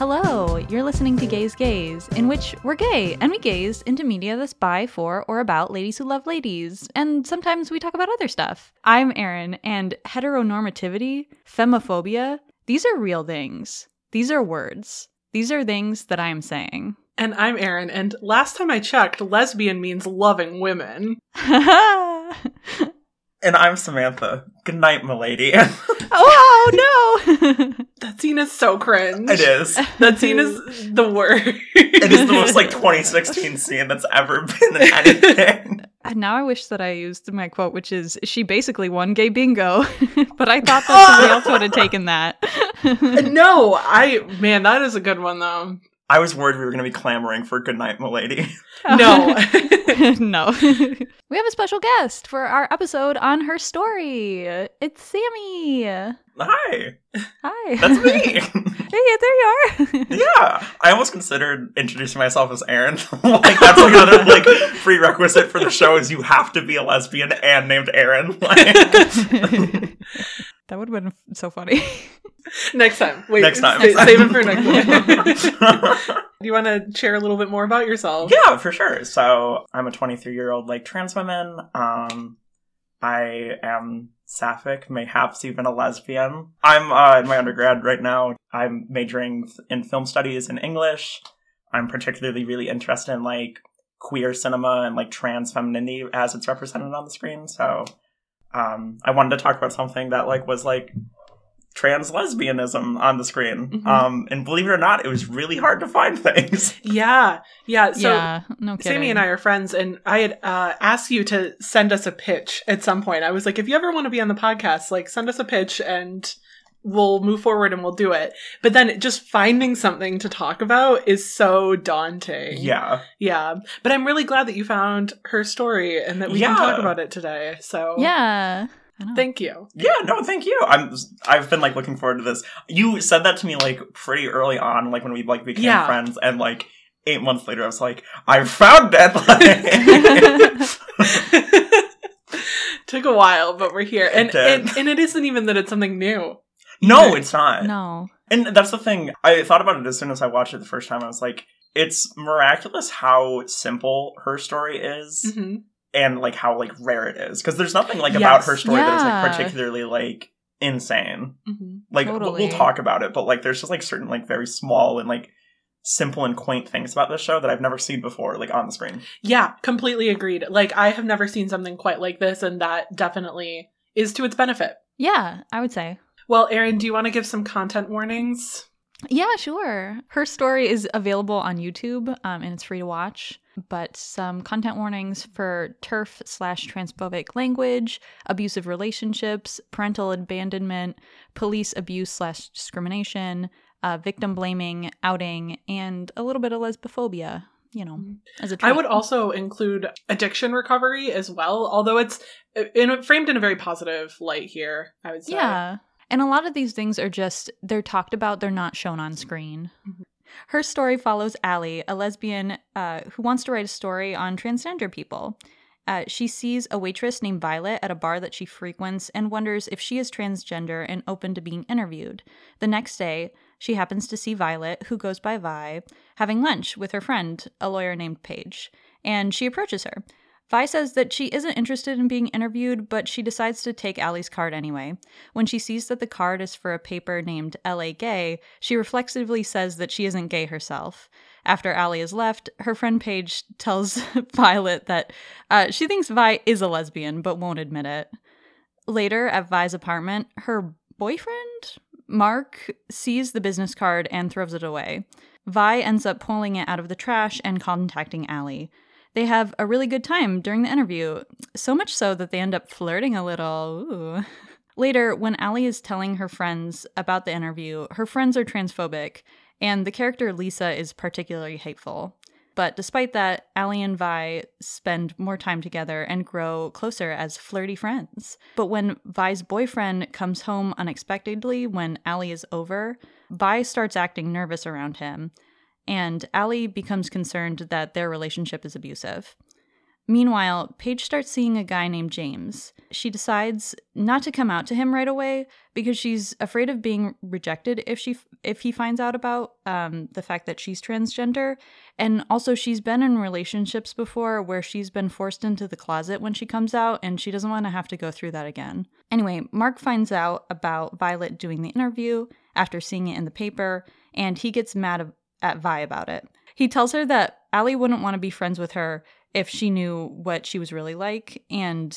Hello, you're listening to Gaze Gaze, in which we're gay and we gaze into media that's by, for, or about ladies who love ladies, and sometimes we talk about other stuff. I'm Erin, and heteronormativity, femophobia, these are real things. These are words. These are things that I'm saying. And I'm Erin, and last time I checked, lesbian means loving women. And I'm Samantha. Good night, m'lady. Oh, no! That scene is so cringe. It is. That scene is the worst. It is the most, 2016 scene that's ever been in anything. And now I wish that I used my quote, which is, she basically won gay bingo. But I thought that somebody else would have taken that. No, man, that is a good one, though. I was worried we were going to be clamoring for Good Night, Milady. No. No. We have a special guest for our episode on her story. It's Sammy. Hi. Hi. That's me. Hey, there you are. Yeah. I almost considered introducing myself as Erin. That's another, prerequisite for the show is you have to be a lesbian and named Erin. That would have been so funny. Next time. Wait, next time. Save it for next time. Do you want to share a little bit more about yourself? Yeah, for sure. So I'm a 23-year-old trans woman. I am sapphic, mayhaps even a lesbian. I'm in my undergrad right now. I'm majoring in film studies and English. I'm particularly really interested in queer cinema and trans femininity as it's represented on the screen. So I wanted to talk about something that was trans lesbianism on the screen. Mm-hmm. And believe it or not, it was really hard to find things. Yeah. So yeah, no kidding. Sammy and I are friends, and I had asked you to send us a pitch at some point. I was like, if you ever want to be on the podcast, send us a pitch and we'll move forward and we'll do it. But then just finding something to talk about is so daunting. Yeah. But I'm really glad that you found her story and that we can talk about it today. So yeah. Thank you. Yeah, no, thank you. I've been looking forward to this. You said that to me pretty early on, when we became friends, and 8 months later I was like, I found it. Took a while, but we're here. And it isn't even that it's something new. No, it's not. No. And that's the thing. I thought about it as soon as I watched it the first time. I was like, it's miraculous how simple her story is. Mm-hmm. And, how, rare it is. Because there's nothing, about her story that is, particularly, insane. Mm-hmm. Totally. We'll talk about it, but, there's just, certain, very small and, simple and quaint things about this show that I've never seen before, on the screen. Yeah, completely agreed. I have never seen something quite like this, and that definitely is to its benefit. Yeah, I would say. Well, Erin, do you want to give some content warnings? Yeah, sure. Her story is available on YouTube, and it's free to watch. But some content warnings for TERF/transphobic language, abusive relationships, parental abandonment, police abuse/discrimination, victim blaming, outing, and a little bit of lesbophobia, as a trait. I would also include addiction recovery as well, although it's framed in a very positive light here, I would say. Yeah. And a lot of these things are just, they're talked about, they're not shown on screen. Mm-hmm. Her story follows Allie, a lesbian who wants to write a story on transgender people. She sees a waitress named Violet at a bar that she frequents and wonders if she is transgender and open to being interviewed. The next day, she happens to see Violet, who goes by Vi, having lunch with her friend, a lawyer named Paige, and she approaches her. Vi says that she isn't interested in being interviewed, but she decides to take Allie's card anyway. When she sees that the card is for a paper named LA Gay, she reflexively says that she isn't gay herself. After Allie is left, her friend Paige tells Violet that she thinks Vi is a lesbian, but won't admit it. Later, at Vi's apartment, her boyfriend, Mark, sees the business card and throws it away. Vi ends up pulling it out of the trash and contacting Allie. They have a really good time during the interview, so much so that they end up flirting a little. Ooh. Later, when Allie is telling her friends about the interview, her friends are transphobic, and the character Lisa is particularly hateful. But despite that, Allie and Vi spend more time together and grow closer as flirty friends. But when Vi's boyfriend comes home unexpectedly when Allie is over, Vi starts acting nervous around him. And Allie becomes concerned that their relationship is abusive. Meanwhile, Paige starts seeing a guy named James. She decides not to come out to him right away because she's afraid of being rejected if he finds out about the fact that she's transgender. And also, she's been in relationships before where she's been forced into the closet when she comes out, and she doesn't want to have to go through that again. Anyway, Mark finds out about Violet doing the interview after seeing it in the paper, and he gets mad at Vi about it. He tells her that Allie wouldn't want to be friends with her if she knew what she was really like. And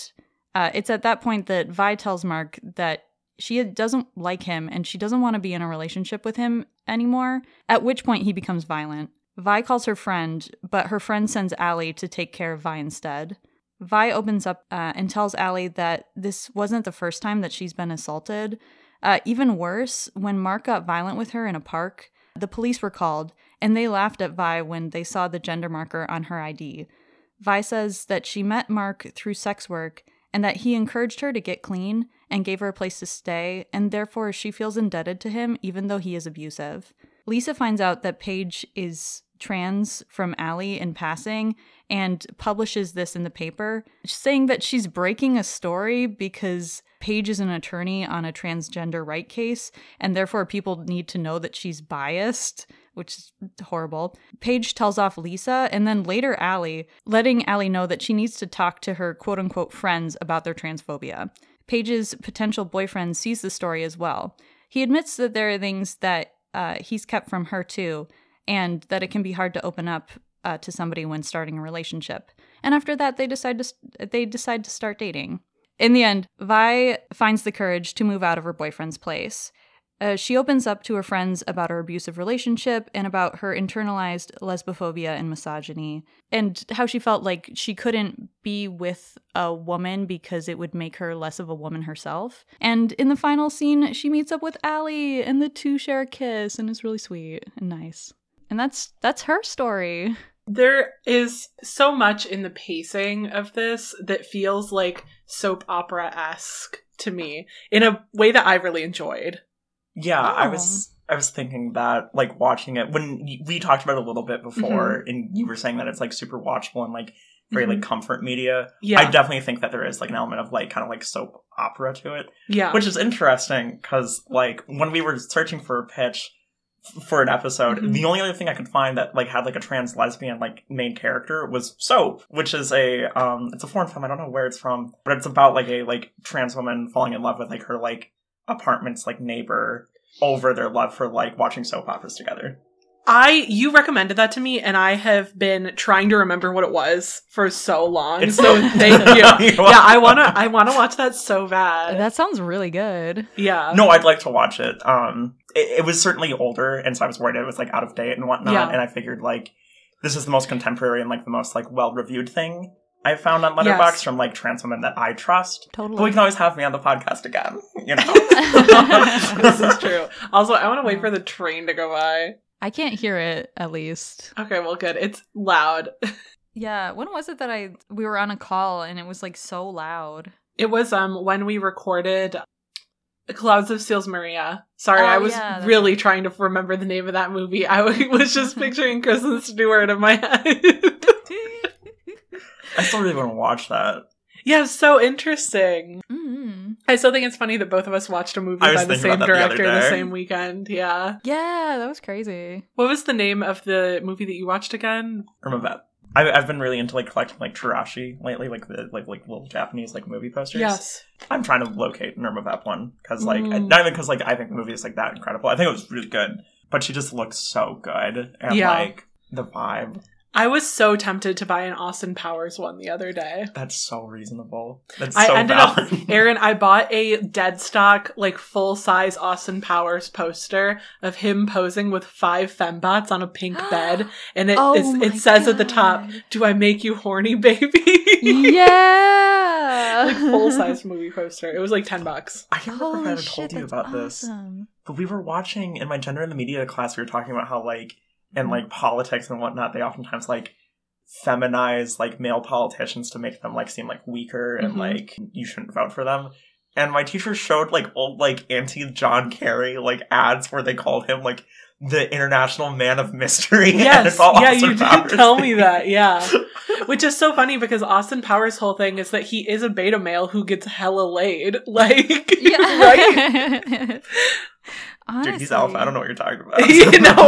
it's at that point that Vi tells Mark that she doesn't like him and she doesn't want to be in a relationship with him anymore, at which point he becomes violent. Vi calls her friend, but her friend sends Allie to take care of Vi instead. Vi opens up and tells Allie that this wasn't the first time that she's been assaulted. Even worse, when Mark got violent with her in a park, the police were called and they laughed at Vi when they saw the gender marker on her ID. Vi says that she met Mark through sex work and that he encouraged her to get clean and gave her a place to stay, and therefore she feels indebted to him even though he is abusive. Lisa finds out that Paige is trans from Allie in passing and publishes this in the paper, saying that she's breaking a story because Paige is an attorney on a transgender right case and therefore people need to know that she's biased, which is horrible. Paige tells off Lisa and then later Allie, letting Allie know that she needs to talk to her quote-unquote friends about their transphobia. Paige's potential boyfriend sees the story as well. He admits that there are things that he's kept from her too, and that it can be hard to open up to somebody when starting a relationship. And after that, they decide to start dating. In the end, Vi finds the courage to move out of her boyfriend's place. She opens up to her friends about her abusive relationship and about her internalized lesbophobia and misogyny, and how she felt like she couldn't be with a woman because it would make her less of a woman herself. And in the final scene, she meets up with Allie, and the two share a kiss, and it's really sweet and nice. And that's her story. There is so much in the pacing of this that feels like soap opera-esque to me in a way that I really enjoyed. Yeah, oh. I was thinking that, like, watching it when we talked about it a little bit before, mm-hmm. and you were saying that it's like super watchable and like very mm-hmm. like comfort media. Yeah, I definitely think that there is like an element of like kind of like soap opera to it. Yeah, which is interesting because like when we were searching for a pitch for an episode, mm-hmm. the only other thing I could find that like had like a trans lesbian like main character was Soap, which is a it's a foreign film. I don't know where it's from, but it's about like a like trans woman falling in love with like her like apartment's like neighbor over their love for like watching soap operas together. You recommended that to me, and I have been trying to remember what it was for so long. It's so thank you. Yeah, I wanna watch that so bad. That sounds really good. Yeah. No, I'd like to watch it. It was certainly older, and so I was worried it was like out of date and whatnot. Yeah. And I figured like this is the most contemporary and like the most like well reviewed thing I found on Letterboxd yes. from like trans women that I trust. Totally. But we can always have me on the podcast again, you know. This is true. Also, I want to wait for the train to go by. I can't hear it, at least. Okay, well, good. It's loud. Yeah. When was it that we were on a call and it was like so loud? It was when we recorded Clouds of Seals Maria. Sorry, I was really trying to remember the name of that movie. I was just picturing Kristen Stewart in my head. I still really want to watch that. Yeah, so interesting. Mm-hmm. I still think it's funny that both of us watched a movie by the same director the same weekend. Yeah. Yeah, that was crazy. What was the name of the movie that you watched again? Irma Vep. I've been really into like collecting like Chirashi lately, like the like little Japanese like movie posters. Yes. I'm trying to locate an Irma Vep one because like not even because like I think the movie is like that incredible. I think it was really good, but she just looks so good and like the vibe. I was so tempted to buy an Austin Powers one the other day. That's so reasonable. That's so valid. Aaron, I bought a dead stock, like, full-size Austin Powers poster of him posing with 5 fembots on a pink bed. And it says at the top, "Do I make you horny, baby?" Yeah! Like, full-size movie poster. It was like $10. I can't remember if I told you about this. But we were watching, in my gender in the media class, we were talking about how, like, and, like, politics and whatnot, they oftentimes, like, feminize, like, male politicians to make them, like, seem, like, weaker and, like, you shouldn't vote for them. And my teacher showed, like, old, like, anti-John Kerry, like, ads where they called him, like, the international man of mystery. Yes, yeah, you did tell me that, yeah. Which is so funny because Austin Powers' whole thing is that he is a beta male who gets hella laid. Like, yeah. Right? Honestly. Dude, he's alpha. I don't know what you're talking about. No,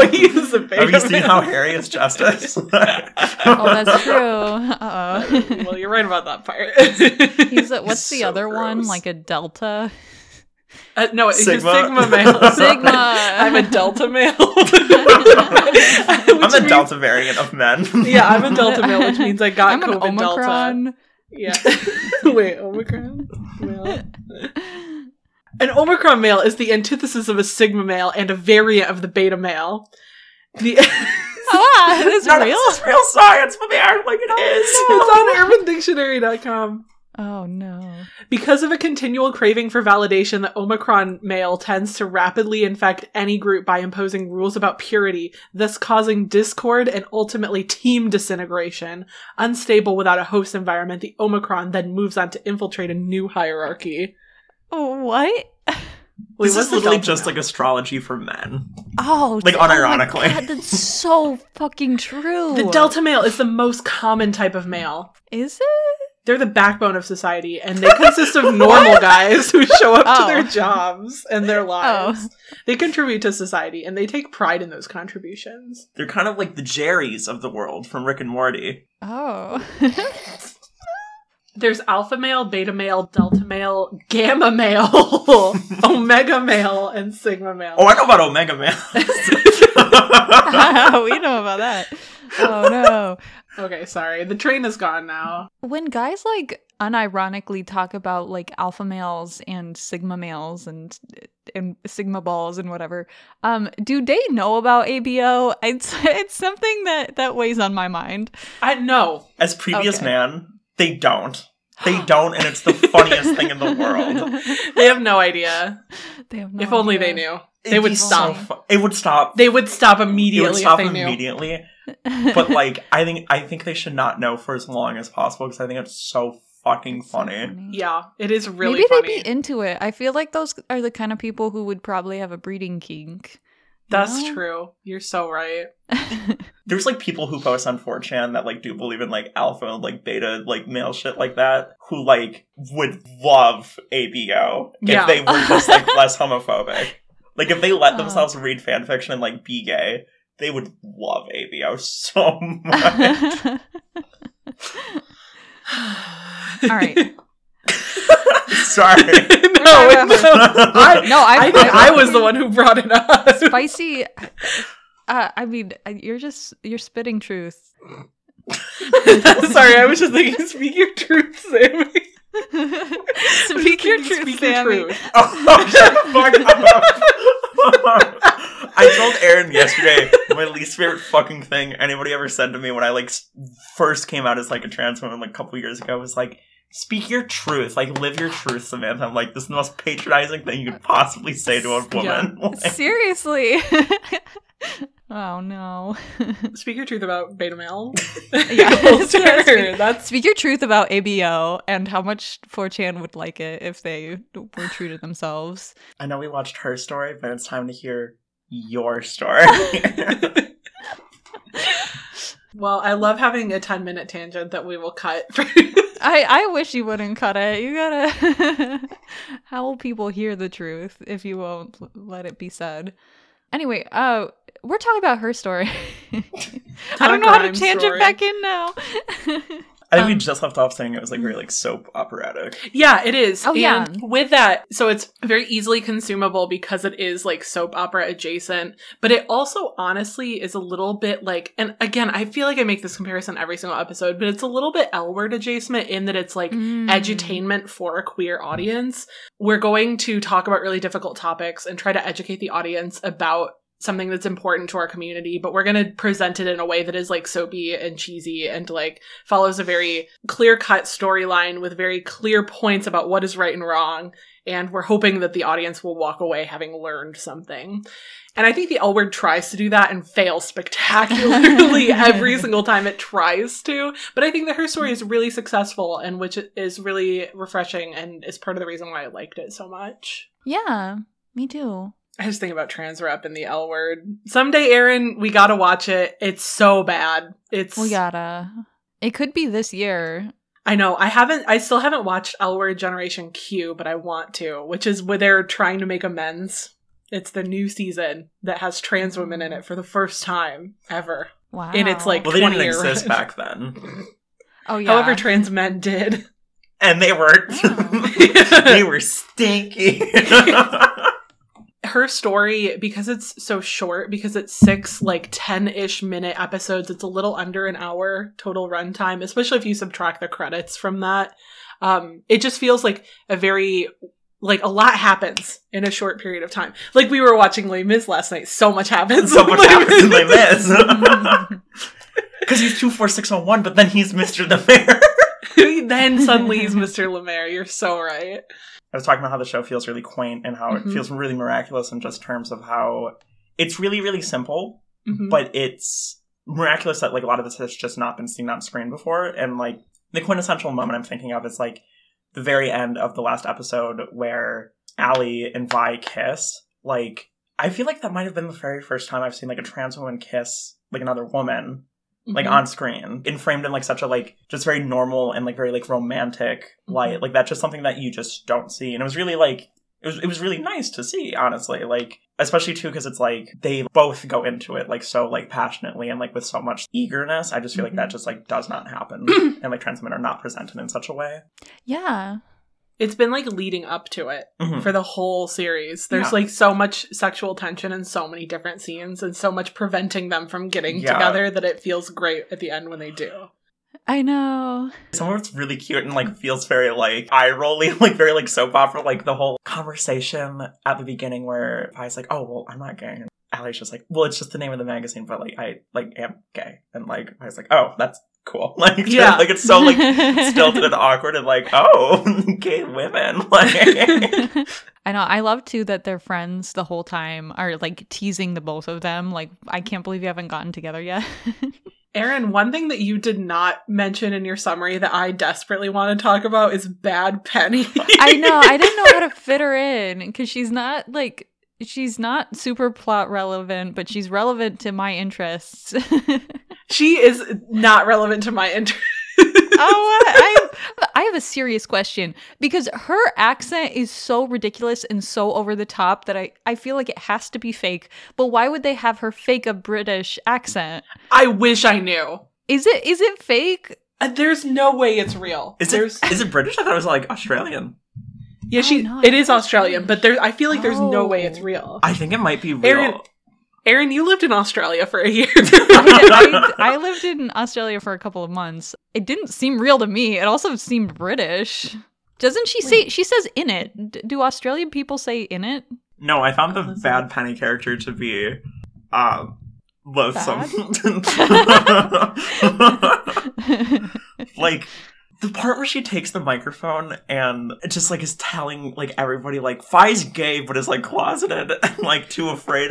he's a beta male. Have you seen how hairy his chest is? Oh, that's true. Uh-oh. Well, you're right about that part. He's a, what's so the other gross. One? Like a delta? No, Sigma. Sigma male. Sigma. I'm a delta male. I'm a delta variant of men. Yeah, I'm a delta male, which means I got I'm COVID an Omicron. Delta. Yeah. Wait, Omicron? Male. An Omicron male is the antithesis of a Sigma male and a variant of the beta male. The ah, this is real. This is real science, but they act like it is. No. It's on UrbanDictionary.com. Oh, no. Because of a continual craving for validation, the Omicron male tends to rapidly infect any group by imposing rules about purity, thus causing discord and ultimately team disintegration. Unstable without a host environment, the Omicron then moves on to infiltrate a new hierarchy. Oh, what? Wait, this is literally just like astrology for men. Oh, like unironically. Oh God, that's so fucking true. The delta male is the most common type of male. Is it? They're the backbone of society, and they consist of normal guys who show up to their jobs and their lives. Oh. They contribute to society, and they take pride in those contributions. They're kind of like the Jerrys of the world from Rick and Morty. Oh. There's alpha male, beta male, delta male, gamma male, omega male, and sigma male. Oh, I know about omega male. We know about that. Oh, no. Okay, sorry. The train is gone now. When guys, like, unironically talk about, like, alpha males and sigma males and sigma balls and whatever, do they know about ABO? It's something that weighs on my mind. I know. As previous man, they don't. They don't, and it's the funniest thing in the world. They have no idea. They have no idea. If only they knew. They would stop. It would stop. They would stop immediately. It would stop if they immediately. Knew. But like, I think they should not know for as long as possible because I think it's so fucking funny. Yeah, it is really funny. Maybe they'd be into it. I feel like those are the kind of people who would probably have a breeding kink. That's true. You're so right. There's like people who post on 4chan that like do believe in like alpha, like beta, like male shit like that, who like would love ABO if they were just like less homophobic. Like if they let themselves read fanfiction and like be gay. They would love ABO so much. All right. Sorry. I was the one who brought it up. Spicy. I mean, you're spitting truth. Sorry, I was just thinking, speak your truth, Sammy. Speak your truth, Sammy. Oh, shut the fuck up. I told Aaron yesterday my least favorite fucking thing anybody ever said to me when I like first came out as like a trans woman like a couple years ago was like, speak your truth, like live your truth, Samantha. I'm like, this is the most patronizing thing you could possibly say to a woman. Yeah. Like, seriously. Oh no. Speak your truth about beta male. Yeah, speak your truth about ABO and how much 4chan would like it if they were true to themselves. I know we watched her story, but it's time to hear your story. Well, I love having a 10-minute tangent that we will cut. I wish you wouldn't cut it. You gotta. How will people hear the truth if you won't let it be said? Anyway, we're talking about her story. I don't know how to tangent story. Back in now. I think we just left off saying it was like very like soap operatic. Yeah, it is. Oh, and yeah. With that, so it's very easily consumable because it is like soap opera adjacent, but it also honestly is a little bit like, and again, I feel like I make this comparison every single episode, but it's a little bit L Word adjacent in that it's like edutainment for a queer audience. We're going to talk about really difficult topics and try to educate the audience about something that's important to our community, but we're going to present it in a way that is like soapy and cheesy and like follows a very clear-cut storyline with very clear points about what is right and wrong. And we're hoping that the audience will walk away having learned something. And I think the L Word tries to do that and fails spectacularly every single time it tries to. But I think that her story is really successful and which is really refreshing and is part of the reason why I liked it so much. Yeah, me too. I just think about trans rep and the L word. Someday, Aaron, we gotta watch it. It's so bad. We gotta. It could be this year. I know. I still haven't watched L Word Generation Q, but I want to, which is where they're trying to make amends. It's the new season that has trans women in it for the first time ever. Wow. And it's like, well, they didn't exist back then. Oh, yeah. However, trans men did. And they were, they were stinky. Her story, because it's so short, because it's 6 like 10-ish minute episodes, it's a little under an hour total runtime, especially if you subtract the credits from that. It just feels like a lot happens in a short period of time. Like we were watching Les Mis last night. So much happens. So much happens in Les Mis. Because he's 2, 4, 6 on 1, but then he's Mr. Lemaire. Then suddenly he's Mr. Lemaire. You're so right. I was talking about how the show feels really quaint and how it feels really miraculous in just terms of how it's really, really simple, but it's miraculous that like a lot of this has just not been seen on screen before. And like the quintessential moment I'm thinking of is like the very end of the last episode where Allie and Vi kiss. Like, I feel like that might have been the very first time I've seen like a trans woman kiss like another woman. Like, on screen. And framed in, like, such a, like, just very normal and, like, very, like, romantic light. Like, that's just something that you just don't see. And it was really, like, it was really nice to see, honestly. Like, especially, too, because it's, like, they both go into it, like, so, like, passionately and, like, with so much eagerness. I just feel like that just, like, does not happen. And, like, trans men are not presented in such a way. Yeah. It's been, like, leading up to it for the whole series. There's, like, so much sexual tension in so many different scenes and so much preventing them from getting together that it feels great at the end when they do. I know. Some of it's really cute and, like, feels very, like, eye-rolly, like, very, like, soap opera. Like, the whole conversation at the beginning where Pi's like, oh, well, I'm not gay. And Allie's just like, well, it's just the name of the magazine, but, like, I, like, am gay. And, like, I was like, oh, that's cool. Like, yeah. Like, it's so, like, stilted and awkward and, like, oh, gay women. Like, I know. I love, too, that their friends the whole time are, like, teasing the both of them. Like, I can't believe you haven't gotten together yet. Aaron, one thing that you did not mention in your summary that I desperately want to talk about is Bad Penny. I know. I didn't know how to fit her in because she's not, like... She's not super plot relevant, but she's relevant to my interests. She is not relevant to my interests. Oh, I have a serious question because her accent is so ridiculous and so over the top that I feel like it has to be fake. But why would they have her fake a British accent? I wish I knew. Is it fake? There's no way it's real. Is it British? I thought it was like Australian. Yeah, it is Australian, but I feel like there's no way it's real. I think it might be real. Aaron, you lived in Australia for a year. I lived in Australia for a couple of months. It didn't seem real to me. It also seemed British. Doesn't she say, she says in it. Do Australian people say in it? No, I found the Bad Penny character to be loathsome. Like... The part where she takes the microphone and just, like, is telling, like, everybody, like, Fi's gay but is, like, closeted and, like, too afraid,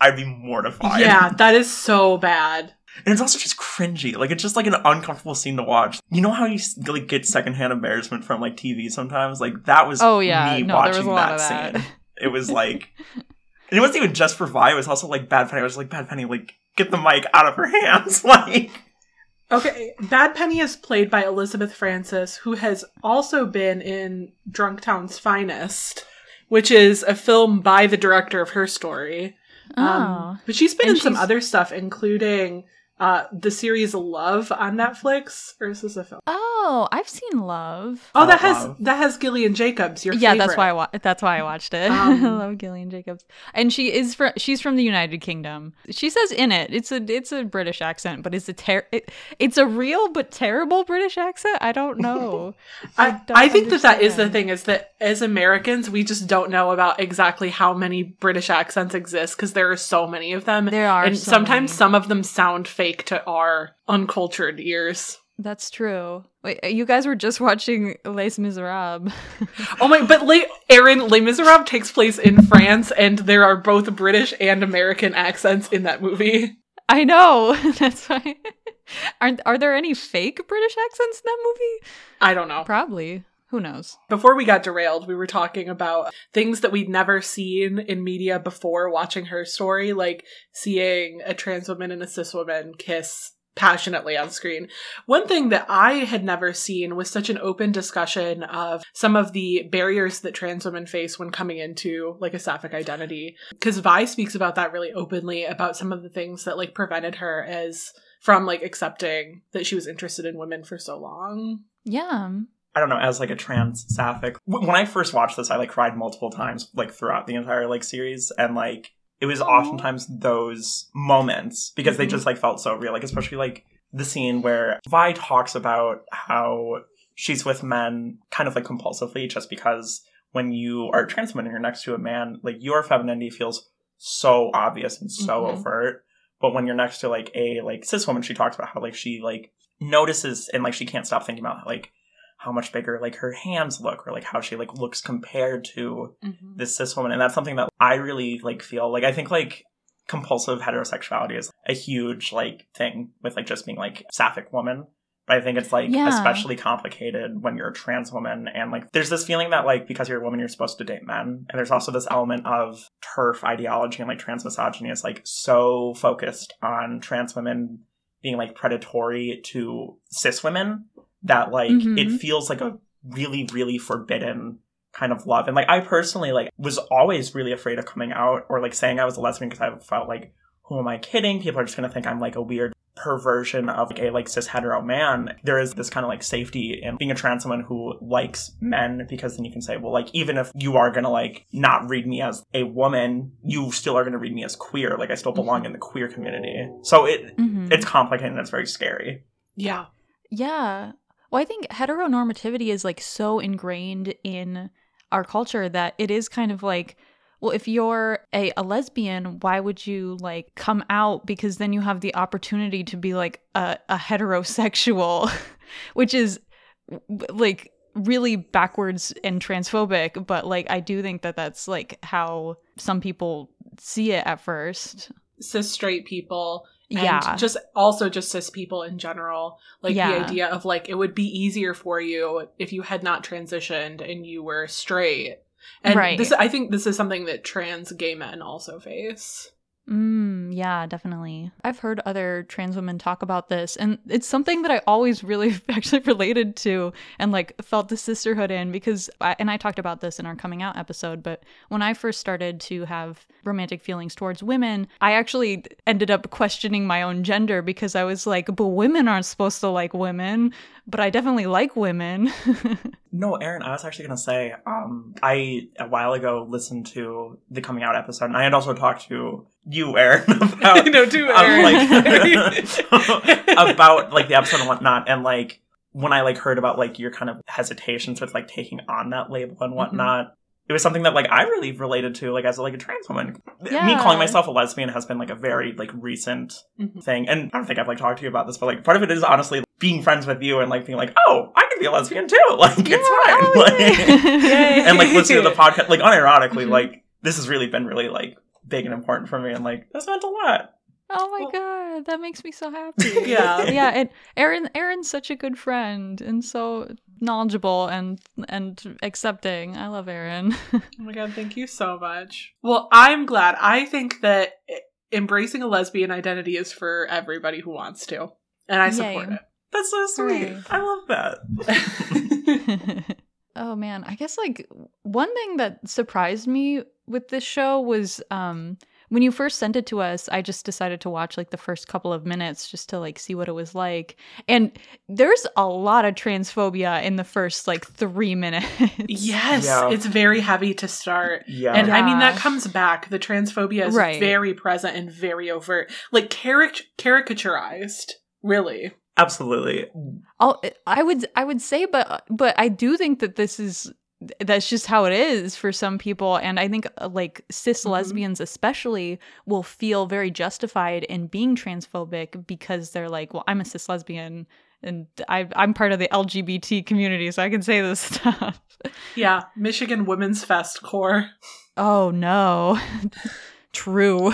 I'd be mortified. Yeah, that is so bad. And it's also just cringy. Like, it's just, like, an uncomfortable scene to watch. You know how you, like, get secondhand embarrassment from, like, TV sometimes? Like, that was watching that scene. It was, like... And it wasn't even just for Vi. It was also, like, Bad Penny. I was like, Bad Penny, like, get the mic out of her hands. Like... Okay, Bad Penny is played by Elizabeth Francis, who has also been in Drunktown's Finest, which is a film by the director of Her Story. But she's been in some other stuff, including the series Love on Netflix. Or is this a film? Oh, I've seen Love. Oh, that has Gillian Jacobs, your favorite. Yeah, that's why I watched it. I love Gillian Jacobs. And she's from the United Kingdom. She says in it. It's a British accent, but it's a real but terrible British accent. I don't know. I think that is the thing, is that as Americans, we just don't know about exactly how many British accents exist because there are so many of them. There are. And some of them sound fake to our uncultured ears. That's true. Wait, you guys were just watching Les Miserables. Oh my, but Aaron, Les Miserables takes place in France and there are both British and American accents in that movie. I know. That's why. Are there any fake British accents in that movie? I don't know. Probably. Who knows? Before we got derailed, we were talking about things that we'd never seen in media before watching Her Story, like seeing a trans woman and a cis woman kiss passionately on screen. One thing that I had never seen was such an open discussion of some of the barriers that trans women face when coming into like a sapphic identity. Because Vi speaks about that really openly, about some of the things that like prevented her as from like accepting that she was interested in women for so long. Yeah. I don't know, as like a trans sapphic, when I first watched this, I like cried multiple times like throughout the entire like series, and like it was oftentimes those moments because they just like felt so real, like especially like the scene where Vi talks about how she's with men kind of like compulsively, just because when you are a trans woman and you're next to a man, like your femininity feels so obvious and so overt. But when you're next to like a like cis woman, she talks about how like she like notices and like she can't stop thinking about like how much bigger like her hands look, or like how she like looks compared to this cis woman. And that's something that I really like feel like, I think like compulsive heterosexuality is a huge like thing with like just being like sapphic woman, but I think it's like especially complicated when you're a trans woman. And like there's this feeling that like because you're a woman you're supposed to date men, and there's also this element of TERF ideology and like trans misogyny is like so focused on trans women being like predatory to cis women that, like, it feels like a really, really forbidden kind of love. And, like, I personally, like, was always really afraid of coming out or, like, saying I was a lesbian because I felt like, who am I kidding? People are just going to think I'm, like, a weird perversion of like, a, like, cis-hetero man. There is this kind of, like, safety in being a trans woman who likes men, because then you can say, well, like, even if you are going to, like, not read me as a woman, you still are going to read me as queer. Like, I still belong in the queer community. So it's complicated and it's very scary. Yeah. Yeah. Well, I think heteronormativity is like so ingrained in our culture that it is kind of like, well, if you're a lesbian, why would you like come out? Because then you have the opportunity to be like a heterosexual, which is like really backwards and transphobic. But like, I do think that that's like how some people see it at first. Cis straight people. And just also just cis people in general, like the idea of like it would be easier for you if you had not transitioned and you were straight. And this, I think this is something that trans gay men also face. Yeah, definitely. I've heard other trans women talk about this, and it's something that I always really actually related to and like felt the sisterhood in, because I talked about this in our coming out episode, but when I first started to have romantic feelings towards women, I actually ended up questioning my own gender, because I was like, but women aren't supposed to like women, but I definitely like women. No, Erin, I was actually going to say, I, a while ago, listened to the coming out episode, and I had also talked to you, Erin, about, about, like, the episode and whatnot, and, like, when I, like, heard about, like, your kind of hesitations with, like, taking on that label and whatnot, it was something that, like, I really related to, like, as, like, a trans woman. Yeah. Me calling myself a lesbian has been, like, a very, like, recent thing, and I don't think I've, like, talked to you about this, but, like, part of it is, honestly, being friends with you and, like, being like, oh, I can be a lesbian, too. Like, yeah, it's fine. Oh, like, yeah. And, like, listening to the podcast, like, unironically, like, this has really been really, like, big and important for me. And, like, that's meant a lot. Oh, my God. That makes me so happy. Yeah. Yeah. And Erin's such a good friend and so knowledgeable and accepting. I love Erin. Oh, my God. Thank you so much. Well, I'm glad. I think that embracing a lesbian identity is for everybody who wants to. And I support it. That's so sweet. Right. I love that. Oh, man. I guess, like, one thing that surprised me with this show was when you first sent it to us, I just decided to watch, like, the first couple of minutes just to, like, see what it was like. And there's a lot of transphobia in the first, like, 3 minutes. Yes. Yeah. It's very heavy to start. Yeah. And, I mean, that comes back. The transphobia is very present and very overt. Like, caricaturized, really. Absolutely. I would say, but I do think that that's just how it is for some people, and I think like cis lesbians especially will feel very justified in being transphobic, because they're like, well, I'm a cis lesbian and I'm part of the LGBT community, so I can say this stuff. Yeah, Michigan Women's Fest core. Oh no. True.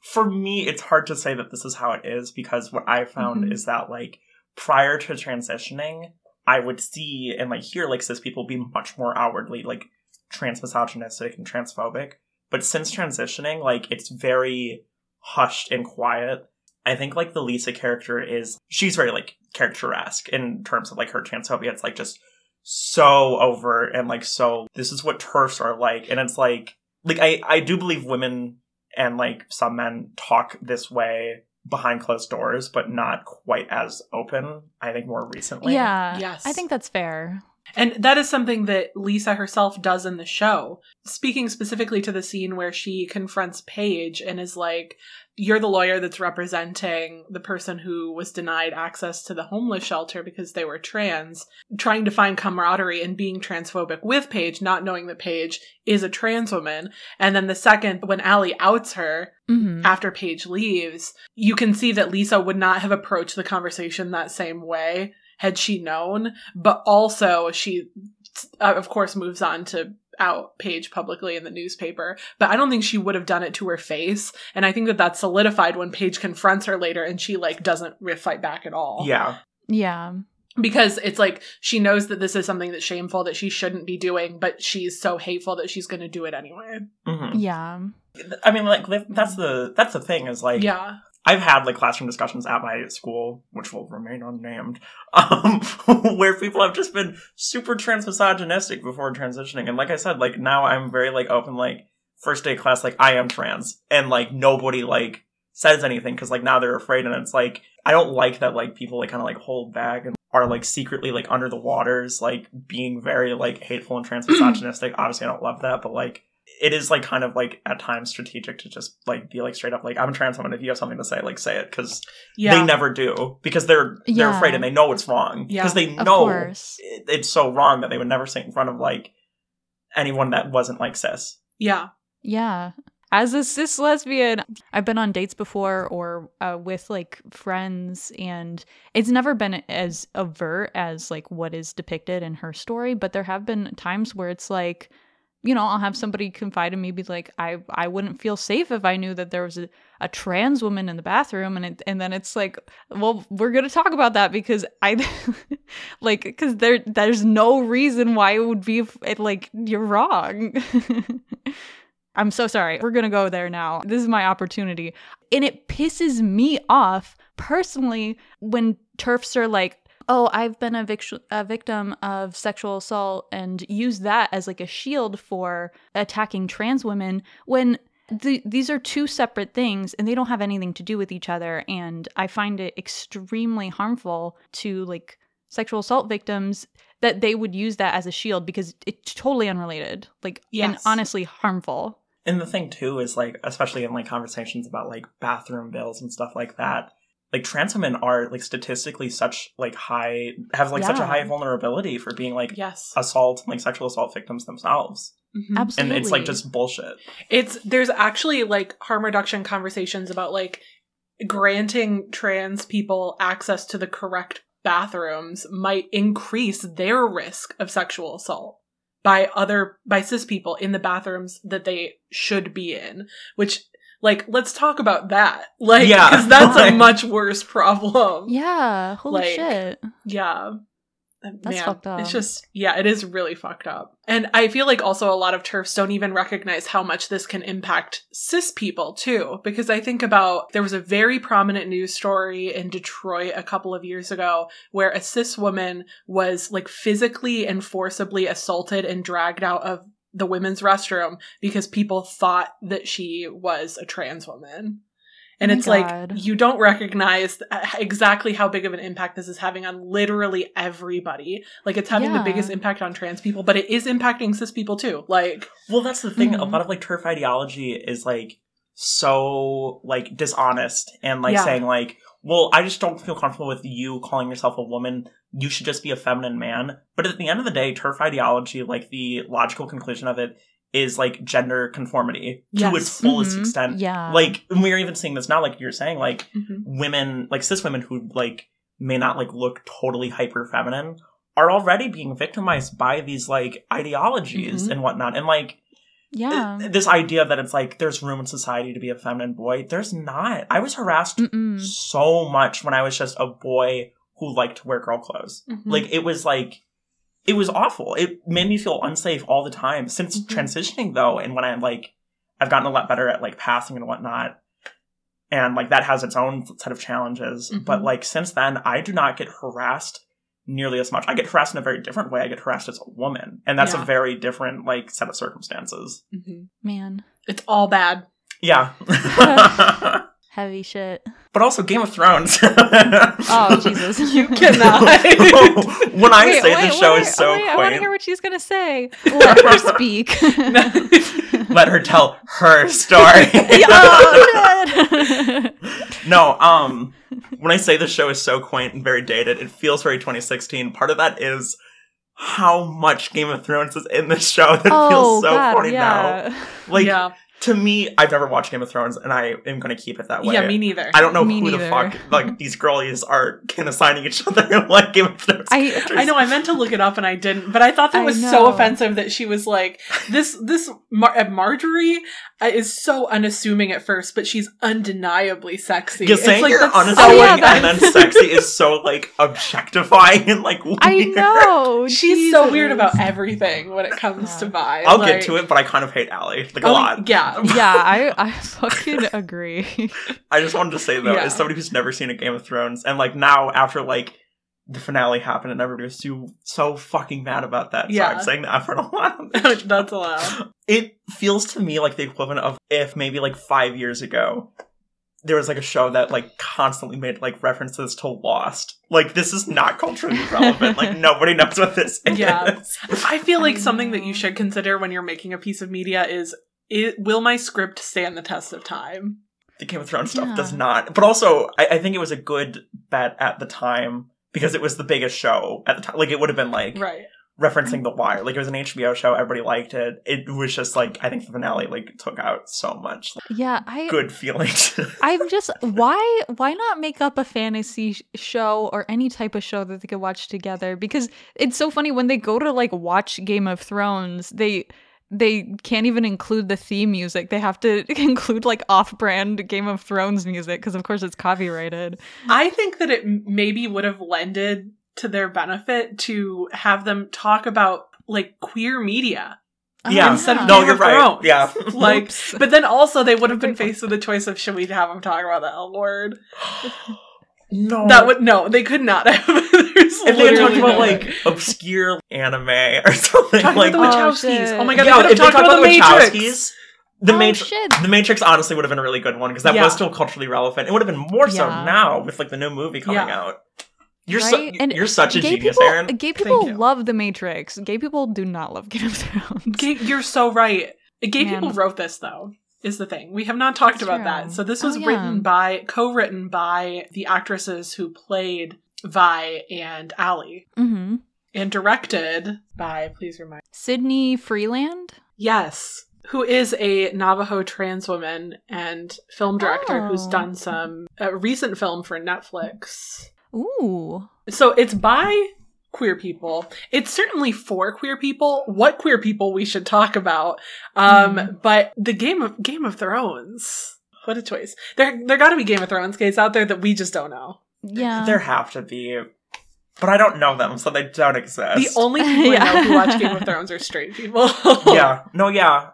For me, it's hard to say that this is how it is, because what I found is that, like, prior to transitioning, I would see and like hear like cis people be much more outwardly like trans misogynistic and transphobic. But since transitioning, like it's very hushed and quiet. I think like the Lisa character is, she's very like character-esque in terms of like her transphobia. It's like just so overt and like, so this is what TERFs are like. And it's like I do believe women and like some men talk this way behind closed doors, but not quite as open, I think, more recently. Yeah. Yes. I think that's fair. And that is something that Lisa herself does in the show. Speaking specifically to the scene where she confronts Paige and is like, you're the lawyer that's representing the person who was denied access to the homeless shelter because they were trans, trying to find camaraderie and being transphobic with Paige, not knowing that Paige is a trans woman. And then the second, when Allie outs her after Paige leaves, you can see that Lisa would not have approached the conversation that same way had she known. But also she, of course, moves on to out Paige publicly in the newspaper, but I don't think she would have done it to her face. And I think that that's solidified when Paige confronts her later and she like doesn't fight back at all. Yeah. Yeah. Because it's like, she knows that this is something that's shameful that she shouldn't be doing, but she's so hateful that she's going to do it anyway. Mm-hmm. Yeah. I mean, like that's the thing is like, yeah. I've had like classroom discussions at my school, which will remain unnamed, where people have just been super transmisogynistic before transitioning. And like I said, like now I'm very like open, like first day class, like I am trans, and like nobody like says anything because like now they're afraid. And it's like, I don't like that like people like kind of like hold back and are like secretly like under the waters, like being very like hateful and transmisogynistic. Obviously I don't love that, but like, it is, like, kind of, like, at times strategic to just, like, be, like, straight up, like, I'm a trans woman. If you have something to say, like, say it. Because they never do. Because they're afraid and they know it's wrong. Because they know it's so wrong that they would never say it in front of, like, anyone that wasn't, like, cis. Yeah. Yeah. As a cis lesbian, I've been on dates before or with, like, friends. And it's never been as overt as, like, what is depicted in her story. But there have been times where it's, like, you know, I'll have somebody confide in me, be like, I wouldn't feel safe if I knew that there was a trans woman in the bathroom. And then it's like, well, we're going to talk about that because like, because there's no reason why it would be, like, you're wrong. I'm so sorry. We're going to go there now. This is my opportunity. And it pisses me off personally when TERFs are like, oh, I've been a victim of sexual assault, and use that as like a shield for attacking trans women, when these are two separate things and they don't have anything to do with each other. And I find it extremely harmful to like sexual assault victims that they would use that as a shield, because it's totally unrelated, like, and honestly harmful. And the thing too is like, especially in like conversations about like bathroom bills and stuff like that, like trans women are like statistically such like high, have like such a high vulnerability for being like assault, like sexual assault victims themselves. Mm-hmm. Absolutely. And it's like just bullshit. There's actually like harm reduction conversations about like granting trans people access to the correct bathrooms might increase their risk of sexual assault by cis people in the bathrooms that they should be in, which, like, let's talk about that. Like, because that's a much worse problem. Yeah. Holy shit. Yeah. That's fucked up. It's just, it is really fucked up. And I feel like also a lot of TERFs don't even recognize how much this can impact cis people too. Because I think about, there was a very prominent news story in Detroit a couple of years ago where a cis woman was like physically and forcibly assaulted and dragged out of the women's restroom because people thought that she was a trans woman. And it's God. Like, you don't recognize exactly how big of an impact this is having on literally everybody. Like, it's having the biggest impact on trans people, but it is impacting cis people too. Like, well, that's the thing. A lot of like TERF ideology is like so like dishonest and like saying like, well, I just don't feel comfortable with you calling yourself a woman. You should just be a feminine man. But at the end of the day, TERF ideology, like the logical conclusion of it, is like gender conformity to its fullest extent. Yeah. Like, and we're even seeing this now, like you're saying, like women, like cis women who like may not like look totally hyper feminine are already being victimized by these like ideologies and whatnot. And like, this idea that it's like there's room in society to be a feminine boy, there's not. I was harassed so much when I was just a boy who liked to wear girl clothes. Mm-hmm. It was awful. It made me feel unsafe all the time. Since mm-hmm. transitioning, though, and when I've gotten a lot better at, passing and whatnot. And, that has its own set of challenges. Mm-hmm. But, since then, I do not get harassed nearly as much. I get harassed in a very different way. I get harassed as a woman. And that's a very different, set of circumstances. Mm-hmm. Man. It's all bad. Yeah. Heavy shit. But also Game of Thrones. Oh, Jesus. You cannot. When I I want to hear what she's going to say. Let her speak. Let her tell her story. Oh, God. No, when I say the show is so quaint and very dated, it feels very 2016. Part of that is how much Game of Thrones is in this show that feels so funny now. To me, I've never watched Game of Thrones, and I am going to keep it that way. Yeah, me neither. I don't know the fuck, these girlies are kind of assigning each other, Game of Thrones characters. I know, I meant to look it up, and I didn't, but I thought that was so offensive that she was like, Marjorie is so unassuming at first, but she's undeniably sexy. You're saying you're unassuming and then sexy is so, objectifying and, weird. I know. She's so weird about everything when it comes to vibes. I'll get to it, but I kind of hate Allie, a lot. Yeah. I fucking agree. I just wanted to say, though, as somebody who's never seen a Game of Thrones, and, now after, the finale happened and everybody was so fucking mad about that. Yeah. So I'm saying that for a while. That's allowed. It feels to me like the equivalent of if maybe, 5 years ago, there was, a show that, constantly made, references to Lost. This is not culturally relevant. Nobody knows what this is. Yeah. I feel like something that you should consider when you're making a piece of media is... will my script stand the test of time? The Game of Thrones stuff does not. But also, I think it was a good bet at the time because it was the biggest show at the time. It would have been, referencing The Wire. It was an HBO show. Everybody liked it. It was just, I think the finale, took out so much. Yeah, good feelings. I'm just... Why not make up a fantasy show or any type of show that they could watch together? Because it's so funny. When they go to, watch Game of Thrones, they can't even include the theme music. They have to include off-brand Game of Thrones music because of course it's copyrighted. I think that it maybe would have lended to their benefit to have them talk about queer media. Yeah. Instead of Game of Thrones. Yeah. But then also they would have been faced with the choice of should we have them talk about the L word? No. They could not have. If they had talked about, obscure anime or something. Talking about the Wachowskis. Oh my god, they could have talked about the Wachowskis. The Matrix honestly would have been a really good one, because that was still culturally relevant. It would have been more so now, with, the new movie coming out. You're such a genius, Aaron. Gay people love The Matrix. Gay people do not love Game of Thrones. You're so right. Gay people wrote this, though. Is the thing. We have not talked about that. So this was co-written by the actresses who played Vi and Allie. Mm-hmm. And directed by, please remind me, Sydney Freeland? Yes. Who is a Navajo trans woman and film director who's done a recent film for Netflix. Ooh. So it's by queer people. It's certainly for queer people, what queer people we should talk about. But the Game of Thrones, what a choice. There gotta be Game of Thrones gays out there that we just don't know. Yeah. There have to be. But I don't know them, so they don't exist. The only people I know who watch Game of Thrones are straight people. Yeah. No, yeah.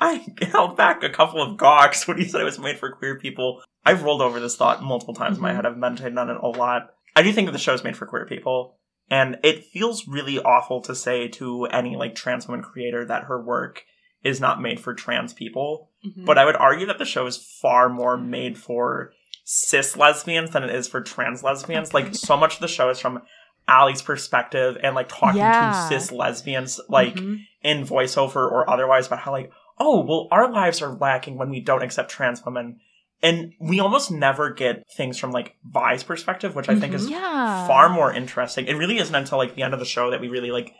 I held back a couple of gawks when you said it was made for queer people. I've rolled over this thought multiple times in my head. I've meditated on it a lot. I do think that the show's made for queer people. And it feels really awful to say to any, trans woman creator that her work is not made for trans people. Mm-hmm. But I would argue that the show is far more made for cis lesbians than it is for trans lesbians. So much of the show is from Allie's perspective and, talking to cis lesbians, in voiceover or otherwise about how, our lives are lacking when we don't accept trans women. And we almost never get things from, Vi's perspective, which I think is far more interesting. It really isn't until, the end of the show that we really,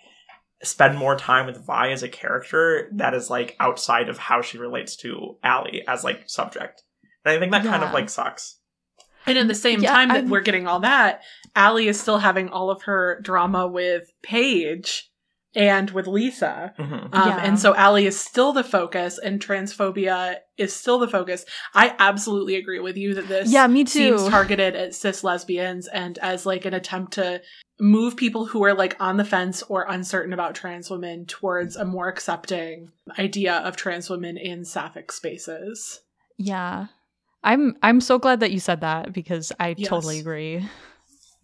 spend more time with Vi as a character that is, outside of how she relates to Allie as, subject. And I think that kind of, sucks. And at the same time that we're getting all that, Allie is still having all of her drama with Paige and with Lisa. Mm-hmm. And so Allie is still the focus and transphobia is still the focus. I absolutely agree with you that this me too. Seems targeted at cis lesbians and as like an attempt to move people who are like on the fence or uncertain about trans women towards a more accepting idea of trans women in sapphic spaces. Yeah. I'm so glad that you said that because I totally agree.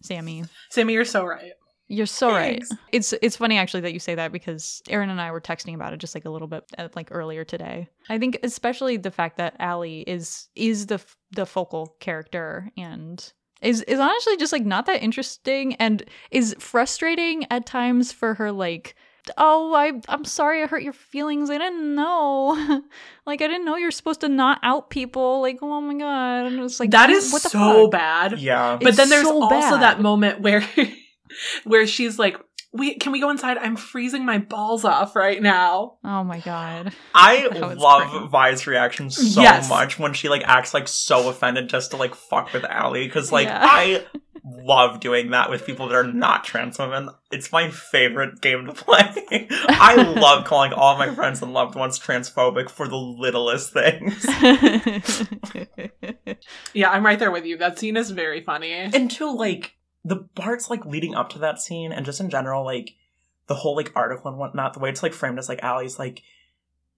Sammy, you're so right. You're so right. It's funny actually that you say that because Erin and I were texting about it just like a little bit like earlier today. I think especially the fact that Allie is the focal character and is honestly just like not that interesting and is frustrating at times for her like, oh, I'm sorry I hurt your feelings. I didn't know. Like, I didn't know you're supposed to not out people. Like, oh my God. And it's like, that is what the so fuck? Bad. Yeah. But it's then there's so also bad. That moment where she's like, can we go inside? I'm freezing my balls off right now. Oh my God. I love crazy. Vi's reaction so much when she like acts like so offended just to like fuck with Allie. Cause like I love doing that with people that are not trans women. It's my favorite game to play. I love calling all my friends and loved ones transphobic for the littlest things. Yeah, I'm right there with you. That scene is very funny. And to like, the parts, like, leading up to that scene and just in general, like, the whole, like, article and whatnot, the way it's, like, framed as, like, Allie's, like,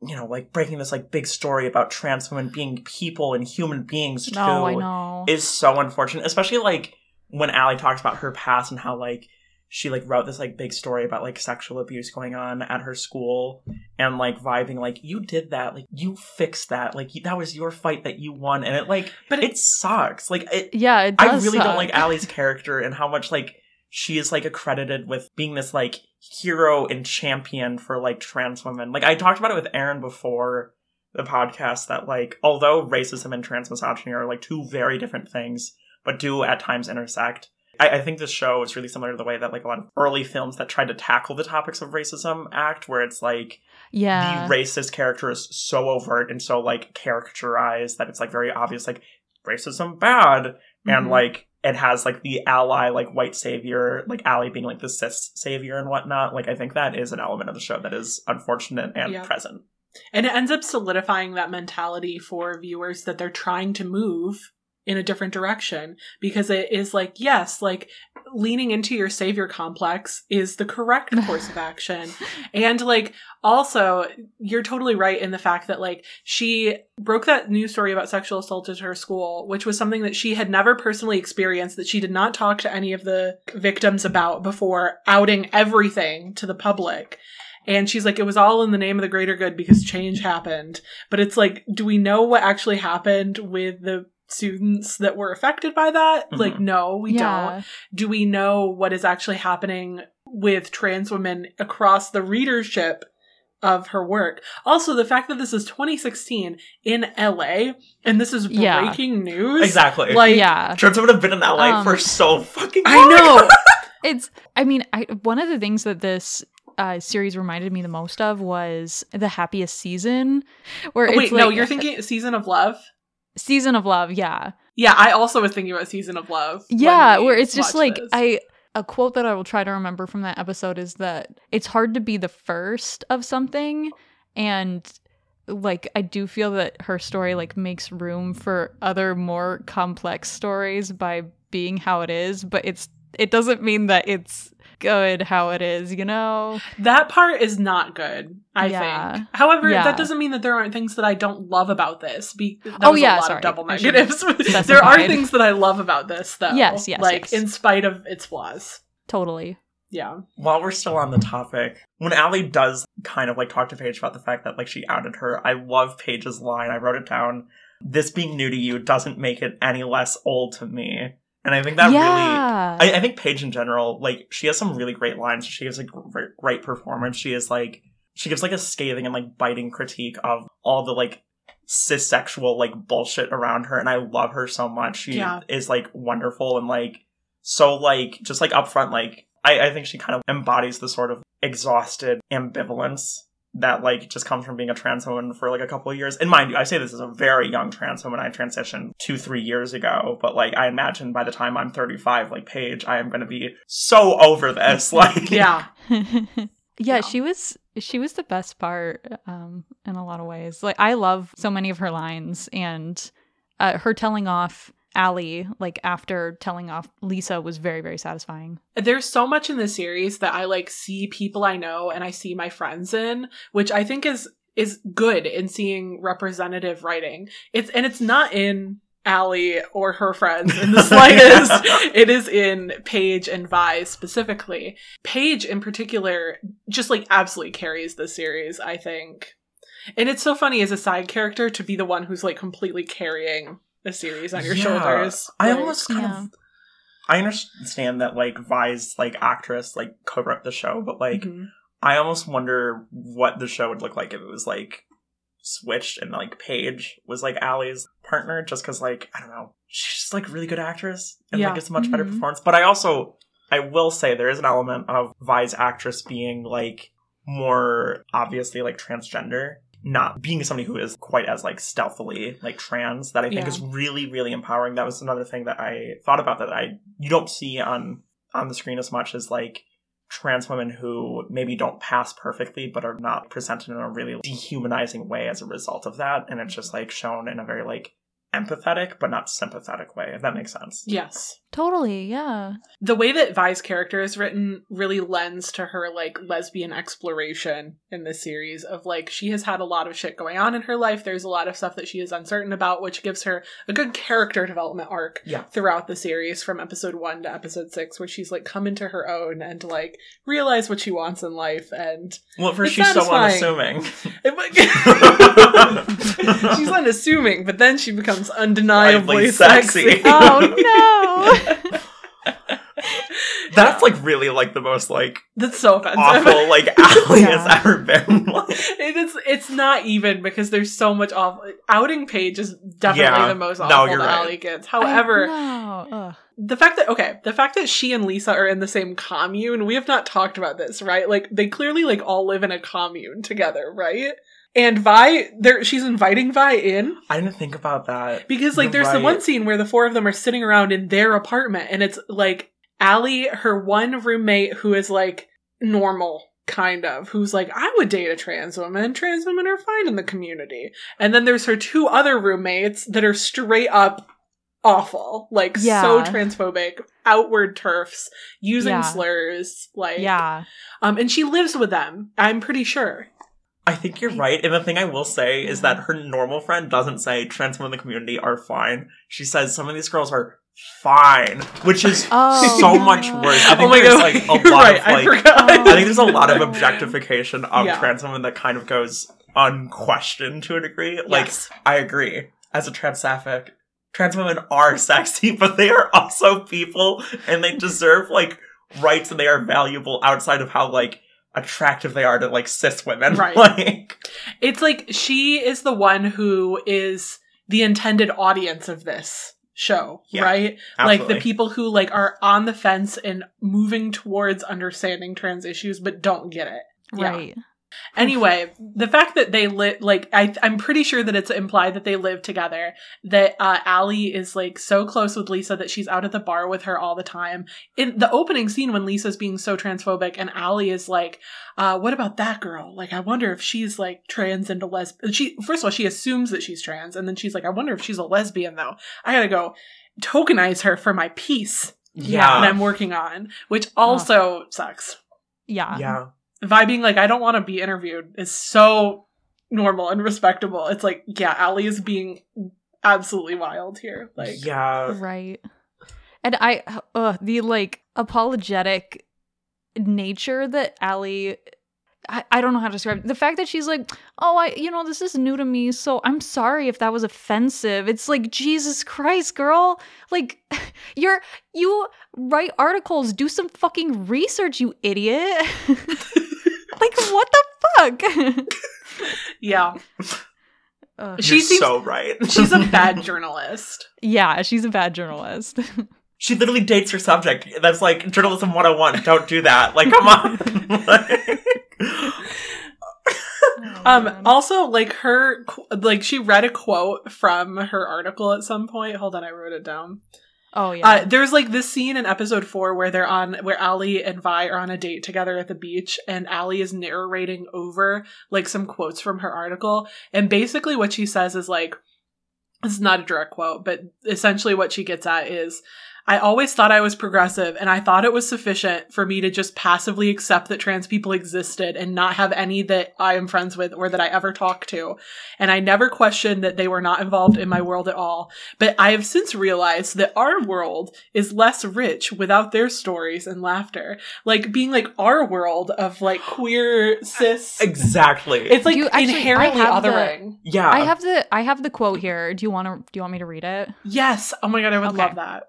you know, like, breaking this, like, big story about trans women being people and human beings, too. No, I know. Is so unfortunate. Especially, like, when Allie talks about her past and how, like, she, like, wrote this, like, big story about, like, sexual abuse going on at her school and, like, vibing, like, you did that. Like, you fixed that. Like, that was your fight that you won. And it, like, but it sucks. Like, it does I really suck. Don't like Allie's character and how much, like, she is, like, accredited with being this, like, hero and champion for, like, trans women. Like, I talked about it with Erin before the podcast that, like, although racism and trans misogyny are, like, two very different things, but do at times intersect. I think this show is really similar to the way that, like, a lot of early films that tried to tackle the topics of racism act, where it's, like, the racist character is so overt and so, like, characterized that it's, like, very obvious, like, racism bad. Mm-hmm. And, like, it has, like, the ally, like, white savior, like, Allie being, like, the cis savior and whatnot. Like, I think that is an element of the show that is unfortunate and present. And it ends up solidifying that mentality for viewers that they're trying to move in a different direction, because it is like, yes, like leaning into your savior complex is the correct course of action. And like, also, you're totally right in the fact that like she broke that news story about sexual assault at her school, which was something that she had never personally experienced, that she did not talk to any of the victims about before outing everything to the public. And she's like, it was all in the name of the greater good because change happened. But it's like, do we know what actually happened with the students that were affected by that? Mm-hmm. Like, no, we don't. Do we know what is actually happening with trans women across the readership of her work? Also, the fact that this is 2016 in LA and this is breaking news. Exactly. Like, trans women have been in LA for so fucking long. I know. One of the things that this series reminded me the most of was The Happiest Season, where it's like, no, you're thinking Season of Love? Season of Love, yeah. I also was thinking about Season of Love. Yeah, where it's just like this. A quote that I will try to remember from that episode is that it's hard to be the first of something, and like I do feel that her story like makes room for other more complex stories by being how it is, but it doesn't mean that it's good how it is, you know? That part is not good, I think. However, that doesn't mean that there aren't things that I don't love about this. That was a lot of double negatives. There are things that I love about this, though. Yes. Like, in spite of its flaws. Totally. Yeah. While we're still on the topic, when Allie does kind of, like, talk to Paige about the fact that, like, she outed her, I love Paige's line. I wrote it down. This being new to you doesn't make it any less old to me. And I think that really, I think Paige in general, like, she has some really great lines. She gives a great performance. She gives, like, a scathing and, like, biting critique of all the, like, cissexual, like, bullshit around her. And I love her so much. She is, like, wonderful and, like, so, like, just, like, upfront, like, I think she kind of embodies the sort of exhausted ambivalence that, like, just comes from being a trans woman for, like, a couple of years. And mind you, I say this as a very young trans woman. I transitioned 2-3 years ago. But, like, I imagine by the time I'm 35, like, Paige, I am going to be so over this. Like, Yeah, she was the best part in a lot of ways. Like, I love so many of her lines, and her telling off Allie, like after telling off Lisa, was very, very satisfying. There's so much in the series that I like see people I know and I see my friends in, which I think is good in seeing representative writing. It's not in Allie or her friends in the slightest. It is in Paige and Vi specifically. Paige in particular just like absolutely carries the series, I think. And it's so funny as a side character to be the one who's like completely carrying a series on your shoulders. Right? I understand that like Vi's like actress like co-wrote the show, but like I almost wonder what the show would look like if it was like switched and like Paige was like Allie's partner, just because like I don't know, she's just like really good actress and like it's a much better performance. But I will say there is an element of Vi's actress being like more obviously like transgender, not being somebody who is quite as like stealthily like trans, that I think is really, really empowering. That was another thing that I thought about that you don't see on the screen as much, as like trans women who maybe don't pass perfectly but are not presented in a really dehumanizing way as a result of that, and it's just like shown in a very like empathetic but not sympathetic way, if that makes sense. Yes, totally. Yeah, the way that Vi's character is written really lends to her like lesbian exploration in the series, of like she has had a lot of shit going on in her life, there's a lot of stuff that she is uncertain about, which gives her a good character development arc throughout the series from episode 1 to episode 6, where she's like come into her own and like realize what she wants in life. And well, at first she's satisfying. So unassuming. She's unassuming, but then she becomes undeniably sexy. Oh no. That's like really like the most like, that's so offensive, awful like Allie has ever been. Like, it's not even, because there's so much awful. Outing Paige is definitely the most awful Allie gets. However, the fact that she and Lisa are in the same commune, we have not talked about this, right? Like they clearly like all live in a commune together, right? And Vi, she's inviting Vi in. I didn't think about that. Because, like, there's the one scene where the four of them are sitting around in their apartment. And it's, like, Allie, her one roommate who is, like, normal, kind of. Who's like, I would date a trans woman. Trans women are fine in the community. And then there's her two other roommates that are straight up awful. Like, so transphobic. Outward turfs. Using slurs. Like, and she lives with them, I'm pretty sure. I think you're right. And the thing I will say is that her normal friend doesn't say trans women in the community are fine. She says some of these girls are fine, which is so much worse. I think there's a lot of objectification of trans women that kind of goes unquestioned to a degree. Like, I agree. As a transaphic, trans women are sexy, but they are also people and they deserve like rights, and they are valuable outside of how like attractive they are to like cis women. Right. Like, it's like she is the one who is the intended audience of this show, right? Absolutely. Like the people who like are on the fence and moving towards understanding trans issues but don't get it. Right. Yeah. Anyway, the fact that they live, like, I'm pretty sure that it's implied that they live together, that Allie is, like, so close with Lisa that she's out at the bar with her all the time. In the opening scene when Lisa's being so transphobic and Allie is like, what about that girl? Like, I wonder if she's, like, trans into lesbian. First of all, she assumes that she's trans, and then she's like, I wonder if she's a lesbian, though. I gotta go tokenize her for my piece that I'm working on, which also sucks. Yeah. Yeah. Vi being like, I don't want to be interviewed is so normal and respectable. It's like, yeah, Allie is being absolutely wild here. Like, yeah. Right. And the like apologetic nature that Allie, I don't know how to describe it. The fact that she's like, oh, this is new to me, so I'm sorry if that was offensive. It's like, Jesus Christ, girl. Like, you write articles, do some fucking research, you idiot. Like, what the fuck? Yeah. She's so right. She's a bad journalist. Yeah, she's a bad journalist. She literally dates her subject. That's like journalism 101. Don't do that. Like, come on. Also, like, her, like, she read a quote from her article at some point. Hold on, I wrote it down. Oh yeah. There's like this scene in episode 4 where they're where Allie and Vi are on a date together at the beach, and Allie is narrating over like some quotes from her article. And basically what she says is like, this is not a direct quote, but essentially what she gets at is, I always thought I was progressive, and I thought it was sufficient for me to just passively accept that trans people existed and not have any that I am friends with or that I ever talked to. And I never questioned that they were not involved in my world at all. But I have since realized that our world is less rich without their stories and laughter. Like being like our world of like queer cis. Exactly. It's like inherently othering. Yeah. I have the quote here. Do you want me to read it? Yes. Oh my God, I would love that.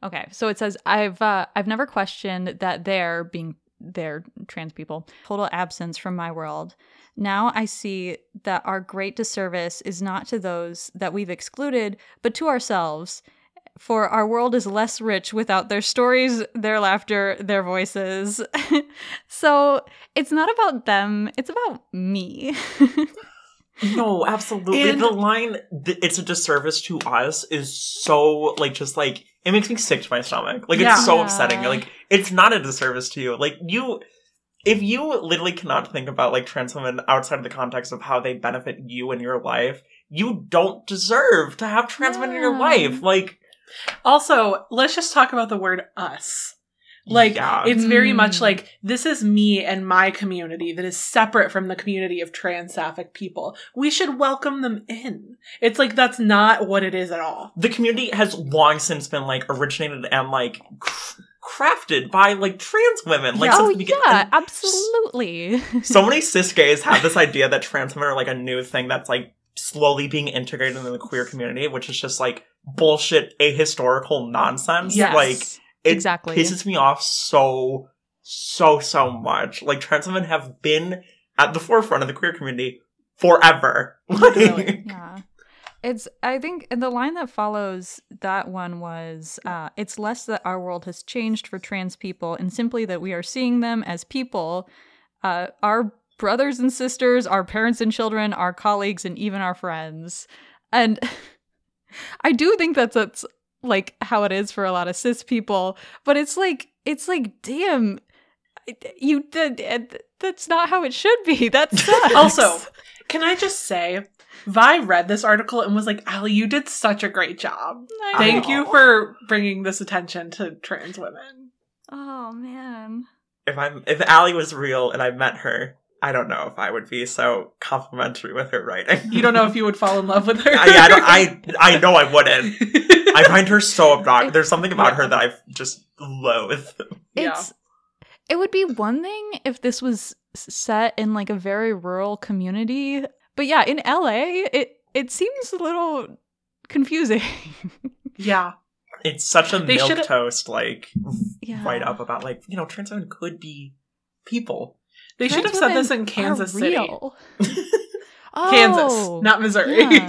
Okay, so it says, I've never questioned that they're trans people. Total absence from my world. Now I see that our great disservice is not to those that we've excluded, but to ourselves. For our world is less rich without their stories, their laughter, their voices. So it's not about them, it's about me. No, absolutely. And the line, it's a disservice to us, is so, like, just, like, it makes me sick to my stomach. Like, yeah. It's so upsetting. Like, it's not a disservice to you. Like, if you literally cannot think about, like, trans women outside of the context of how they benefit you in your life, you don't deserve to have trans women in your life. Like, also, let's just talk about the word us. Like, yeah. It's very much like, this is me and my community that is separate from the community of trans-sapphic people. We should welcome them in. It's like, that's not what it is at all. The community has long since been, like, originated and, like, crafted by, like, trans women. Like, yeah. Oh, yeah, absolutely. So many cis gays have this idea that trans women are, like, a new thing that's, like, slowly being integrated into the queer community, which is just, like, bullshit, ahistorical nonsense. Yes. Like... It exactly. pisses me off so much. Like, trans women have been at the forefront of the queer community forever. Really? Yeah. I think the line that follows that one was, it's less that our world has changed for trans people and simply that we are seeing them as people, our brothers and sisters, our parents and children, our colleagues, and even our friends. And I do think that's like how it is for a lot of cis people, but it's like damn, you did, that's not how it should be. That sucks. Also, can I just say, Vi read this article and was like, Allie, you did such a great job. Thank you for bringing this attention to trans women. Oh man, if Allie was real and I met her, I don't know if I would be so complimentary with her writing. You don't know if you would fall in love with her? I know I wouldn't. I find her so obnoxious. There's something about her that I just loathe. It would be one thing if this was set in like a very rural community. But yeah, in LA, it seems a little confusing. Yeah. It's such a milquetoast like write-up about like, you know, trans women could be people. They should have said this in Kansas City. Kansas, not Missouri. Yeah.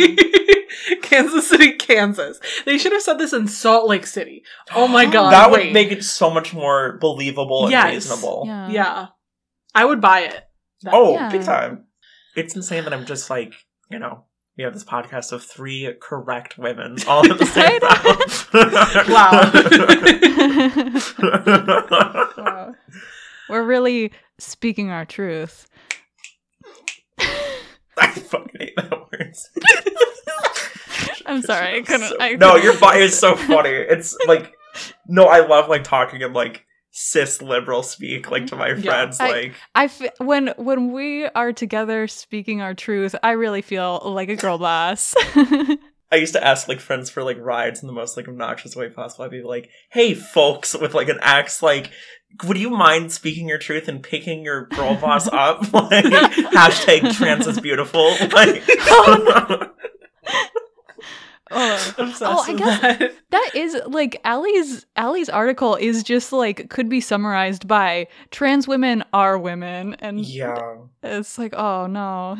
Kansas City, Kansas. They should have said this in Salt Lake City. Oh my God. That would make it so much more believable and reasonable. Yeah. I would buy it. Big time. It's insane that I'm just like, you know, we have this podcast of 3 correct women all at the same time. Wow. Wow. We're really speaking our truth. I fucking hate that word. I'm sorry. No, your body is so funny. It's like, no, I love like talking in like cis liberal speak, like to my friends. When we are together speaking our truth, I really feel like a girl boss. I used to ask, like, friends for, like, rides in the most, like, obnoxious way possible. I'd be like, hey, folks, with, like, an axe, like, would you mind speaking your truth and picking your girl boss up? Like, hashtag trans is beautiful. Like, I guess that is, like, Allie's article is just, like, could be summarized by trans women are women. And it's like, oh, no.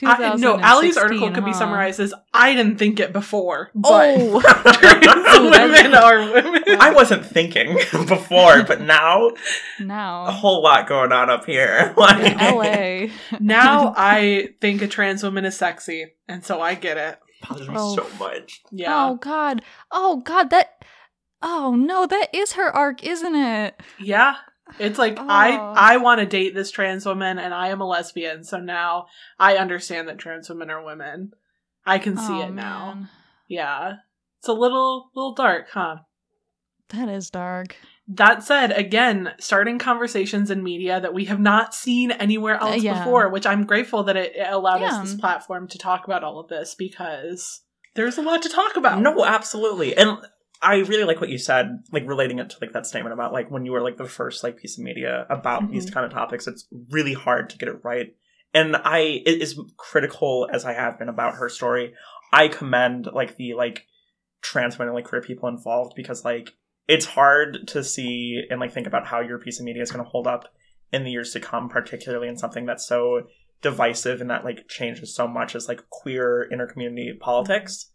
Allie's article could be summarized as, I didn't think it before, but women are women. I wasn't thinking before, but now a whole lot going on up here. Like, LA. Now I think a trans woman is sexy, and so I get it. Bothers me so much. Yeah. Oh God. That Oh, no, that is her arc, isn't it? Yeah. It's like, oh. I want to date this trans woman, and I am a lesbian, so now I understand that trans women are women. I can see it now. Man. Yeah. It's a little dark, huh? That is dark. That said, again, starting conversations in media that we have not seen anywhere else before, which I'm grateful that it allowed us this platform to talk about all of this, because there's a lot to talk about. No, absolutely. And I really like what you said, like relating it to like that statement about like when you were like the first like piece of media about these kind of topics, it's really hard to get it right. And as critical as I have been about her story, I commend like the like trans women and like queer people involved, because like it's hard to see and like think about how your piece of media is going to hold up in the years to come, particularly in something that's so divisive and that like changes so much as like queer inter-community politics.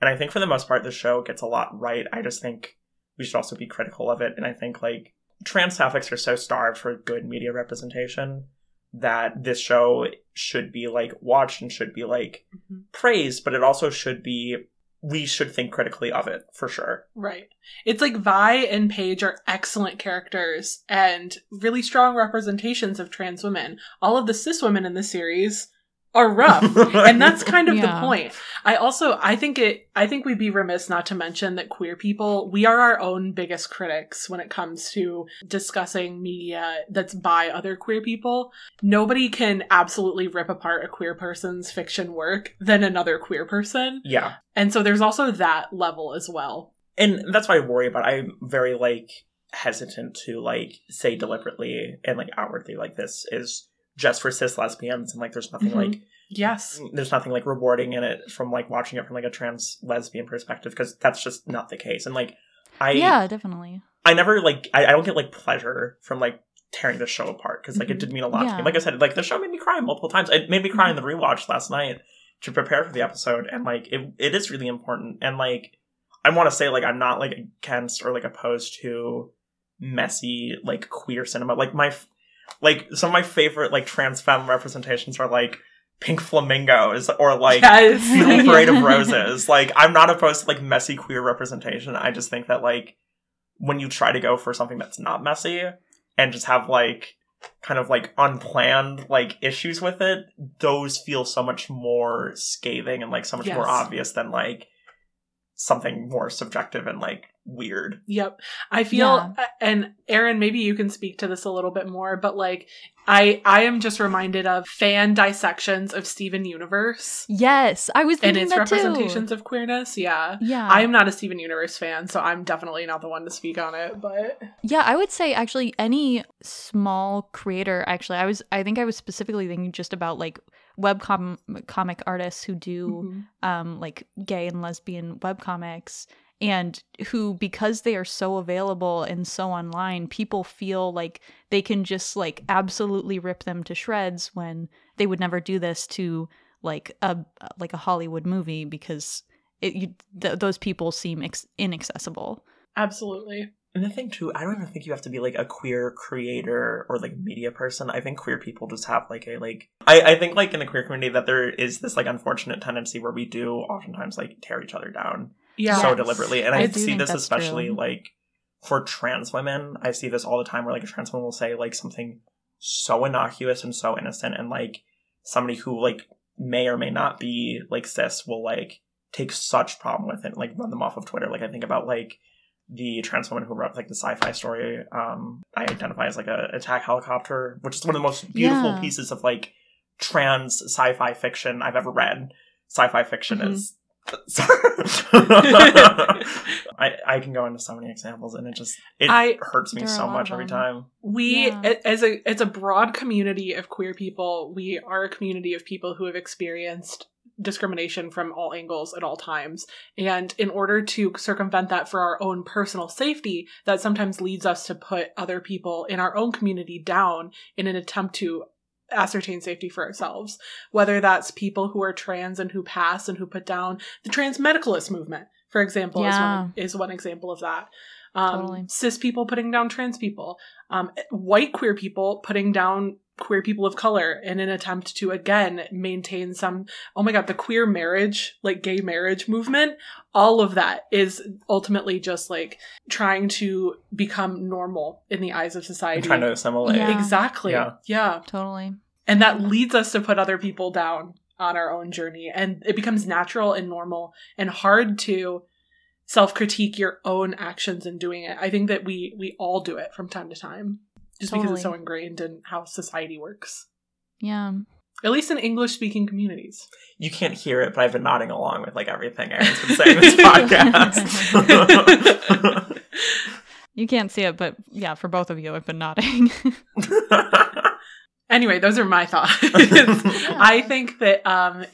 And I think for the most part, the show gets a lot right. I just think we should also be critical of it. And I think like trans topics are so starved for good media representation that this show should be like watched and should be like praised, but it also should be, we should think critically of it for sure. Right. It's like Vi and Paige are excellent characters and really strong representations of trans women. All of the cis women in this series are rough. And that's kind of the point. I think we'd be remiss not to mention that queer people, we are our own biggest critics when it comes to discussing media that's by other queer people. Nobody can absolutely rip apart a queer person's fiction work than another queer person. Yeah. And so there's also that level as well. And that's what I worry about. I'm very like hesitant to like say deliberately and like outwardly like this is just for cis lesbians, and like there's nothing like there's nothing like rewarding in it from like watching it from like a trans lesbian perspective, because that's just not the case. And like I never like I don't get like pleasure from like tearing the show apart, because like it did mean a lot to me. Like I said, like the show made me cry multiple times. It made me cry in the rewatch last night to prepare for the episode, and like it is really important. And like I want to say like I'm not like against or like opposed to messy like queer cinema. Like some of my favorite, like, trans femme representations are, like, Pink Flamingos or, like, Little Parade of Roses. Like, I'm not opposed to, like, messy queer representation. I just think that, like, when you try to go for something that's not messy and just have, like, kind of, like, unplanned, like, issues with it, those feel so much more scathing and, like, so much more obvious than, like, something more subjective and, like, weird. Yep. I feel, and Erin, maybe you can speak to this a little bit more, but like I am just reminded of fan dissections of Steven Universe. Yes, I was thinking that too. And its representations of queerness. Yeah. Yeah. I am not a Steven Universe fan, so I'm definitely not the one to speak on it, but. Yeah, I would say actually any small creator, actually, I think I was specifically thinking just about like webcomic artists who do like gay and lesbian webcomics, and who, because they are so available and so online, people feel like they can just like absolutely rip them to shreds when they would never do this to like a Hollywood movie, because those people seem inaccessible. Absolutely. And the thing too, I don't even think you have to be like a queer creator or like media person. I think queer people just have like a like I think like in the queer community that there is this like unfortunate tendency where we do oftentimes like tear each other down. Yeah. So deliberately. And I see this especially true. Like for trans women. I see this all the time where like a trans woman will say like something so innocuous and so innocent, and like somebody who like may or may not be like cis will like take such problem with it and like run them off of Twitter. Like I think about like the trans woman who wrote like the sci-fi story I Identify as like a Attack Helicopter, which is one of the most beautiful pieces of like trans sci-fi fiction I've ever read. Sci-fi fiction is I can go into so many examples, and it hurts me so much every time. We as a broad community of queer people, we are a community of people who have experienced discrimination from all angles at all times, and in order to circumvent that for our own personal safety, that sometimes leads us to put other people in our own community down in an attempt to ascertain safety for ourselves, whether that's people who are trans and who pass and who put down the trans medicalist movement, for example, is one example of that. Cis people putting down trans people, white queer people putting down queer people of color in an attempt to, again, maintain some, oh my God, the queer marriage, like gay marriage movement, all of that is ultimately just like trying to become normal in the eyes of society. And trying to assimilate. Yeah. Exactly. Yeah. Yeah. Totally. And that leads us to put other people down on our own journey. And it becomes natural and normal and hard to self-critique your own actions in doing it. I think that we all do it from time to time. Just totally. Because it's so ingrained in how society works. Yeah. At least in English-speaking communities. You can't hear it, but I've been nodding along with, like, everything Erin's been saying in this podcast. You can't see it, but, yeah, for both of you, I've been nodding. Anyway, those are my thoughts. Yeah. I think that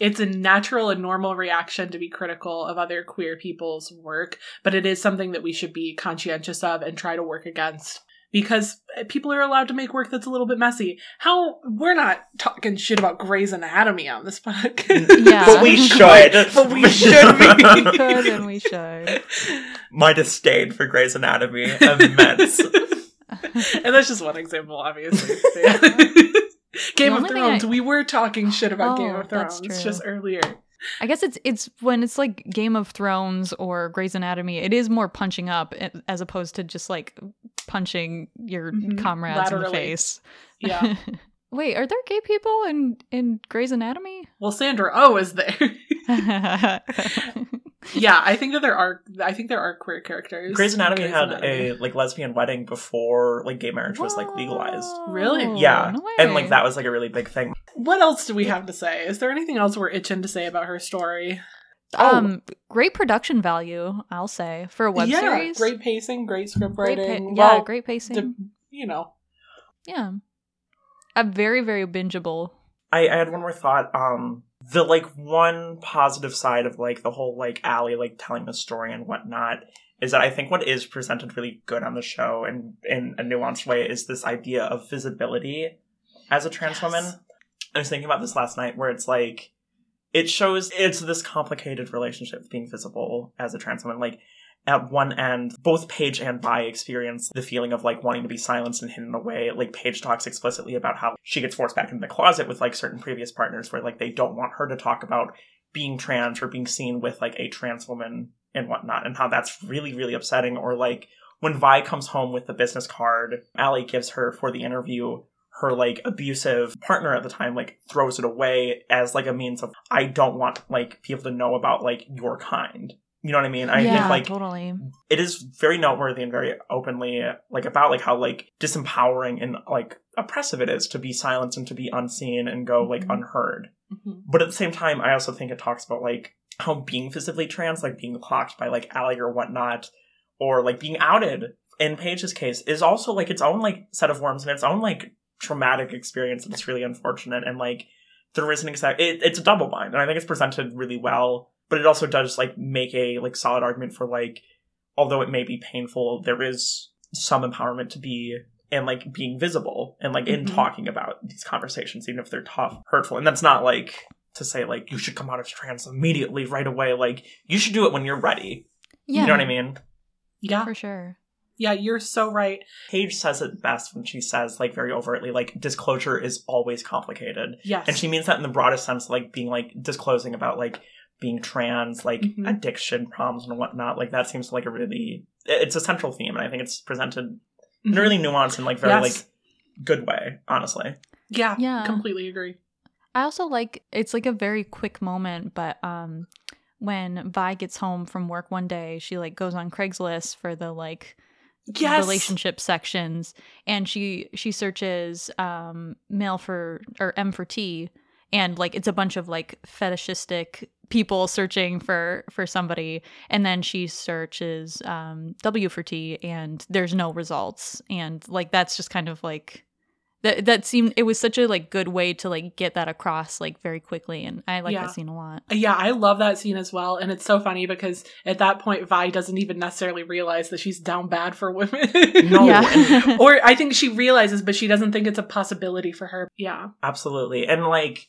it's a natural and normal reaction to be critical of other queer people's work, but it is something that we should be conscientious of and try to work against. Because people are allowed to make work that's a little bit messy. How we're not talking shit about Grey's Anatomy on this podcast. Yeah. But we should. But we should be. We could and we should. My disdain for Grey's Anatomy immense. And that's just one example, obvioususly. Game of Thrones. We were talking shit about Game of Thrones just earlier. I guess it's when it's like Game of Thrones or Grey's Anatomy, it is more punching up as opposed to just like punching your comrades laterally in the face. Yeah. Wait, are there gay people in Grey's Anatomy? Well, Sandra Oh is there. Yeah, I think there are queer characters. Grey's Anatomy had a like lesbian wedding before like gay marriage was like legalized. Really? Yeah. No way. And like that was like a really big thing. What else do we have to say? Is there anything else we're itching to say about her story? Great production value, I'll say, for a web series. Great pacing, great script writing. Great pacing. Yeah. A very, very bingeable. I had one more thought. The, like, one positive side of, like, the whole, like, Allie, like, telling the story and whatnot is that I think what is presented really good on the show and in a nuanced way is this idea of visibility as a trans woman. I was thinking about this last night where it's, like, it shows it's this complicated relationship being visible as a trans woman. Like, at one end, both Paige and Bai experience the feeling of, like, wanting to be silenced and hidden away. Like, Paige talks explicitly about how she gets forced back into the closet with, like, certain previous partners where, like, they don't want her to talk about being trans or being seen with, like, a trans woman and whatnot, and how that's really, really upsetting. Or, like, when Vi comes home with the business card Allie gives her for the interview, her, like, abusive partner at the time, like, throws it away as, like, a means of, I don't want, like, people to know about, like, your kind. You know what I mean? I think, like, totally. It is very noteworthy and very openly, like, about, like, how, like, disempowering and, like, oppressive it is to be silenced and to be unseen and go, like, unheard. Mm-hmm. But at the same time, I also think it talks about, like, how being visibly trans, like, being clocked by, like, Allie or whatnot, or, like, being outed, in Paige's case, is also, like, its own, like, set of worms and its own, like, traumatic experience that's really unfortunate. And, like, there isn't exactly... It's a double bind, and I think it's presented really well. But it also does, like, make a, like, solid argument for, like, although it may be painful, there is some empowerment to be in, like, being visible and, like, in talking about these conversations, even if they're tough, hurtful. And that's not, like, to say, like, you should come out as trans immediately, right away. Like, you should do it when you're ready. Yeah. You know what I mean? Yeah. For sure. Yeah, you're so right. Paige says it best when she says, like, very overtly, like, disclosure is always complicated. Yes. And she means that in the broadest sense, like, being, like, disclosing about, like, being trans, like, addiction problems and whatnot. Like, that seems like a really... It's a central theme, and I think it's presented in a really nuanced and, like, very, like, good way, honestly. Yeah, completely agree. I also like... It's, like, a very quick moment, but when Vi gets home from work one day, she, like, goes on Craigslist for the, like... relationship sections, and she searches male for... or M for T, and, like, it's a bunch of, like, fetishistic... people searching for somebody, and then she searches W for T, and there's no results. And, like, that's just kind of, like, that seemed... it was such a, like, good way to, like, get that across, like, very quickly, and I like that scene a lot. Yeah, I love that scene as well, and it's so funny because at that point Vi doesn't even necessarily realize that she's down bad for women. No. Yeah. Or I think she realizes, but she doesn't think it's a possibility for her. Yeah. Absolutely. And, like,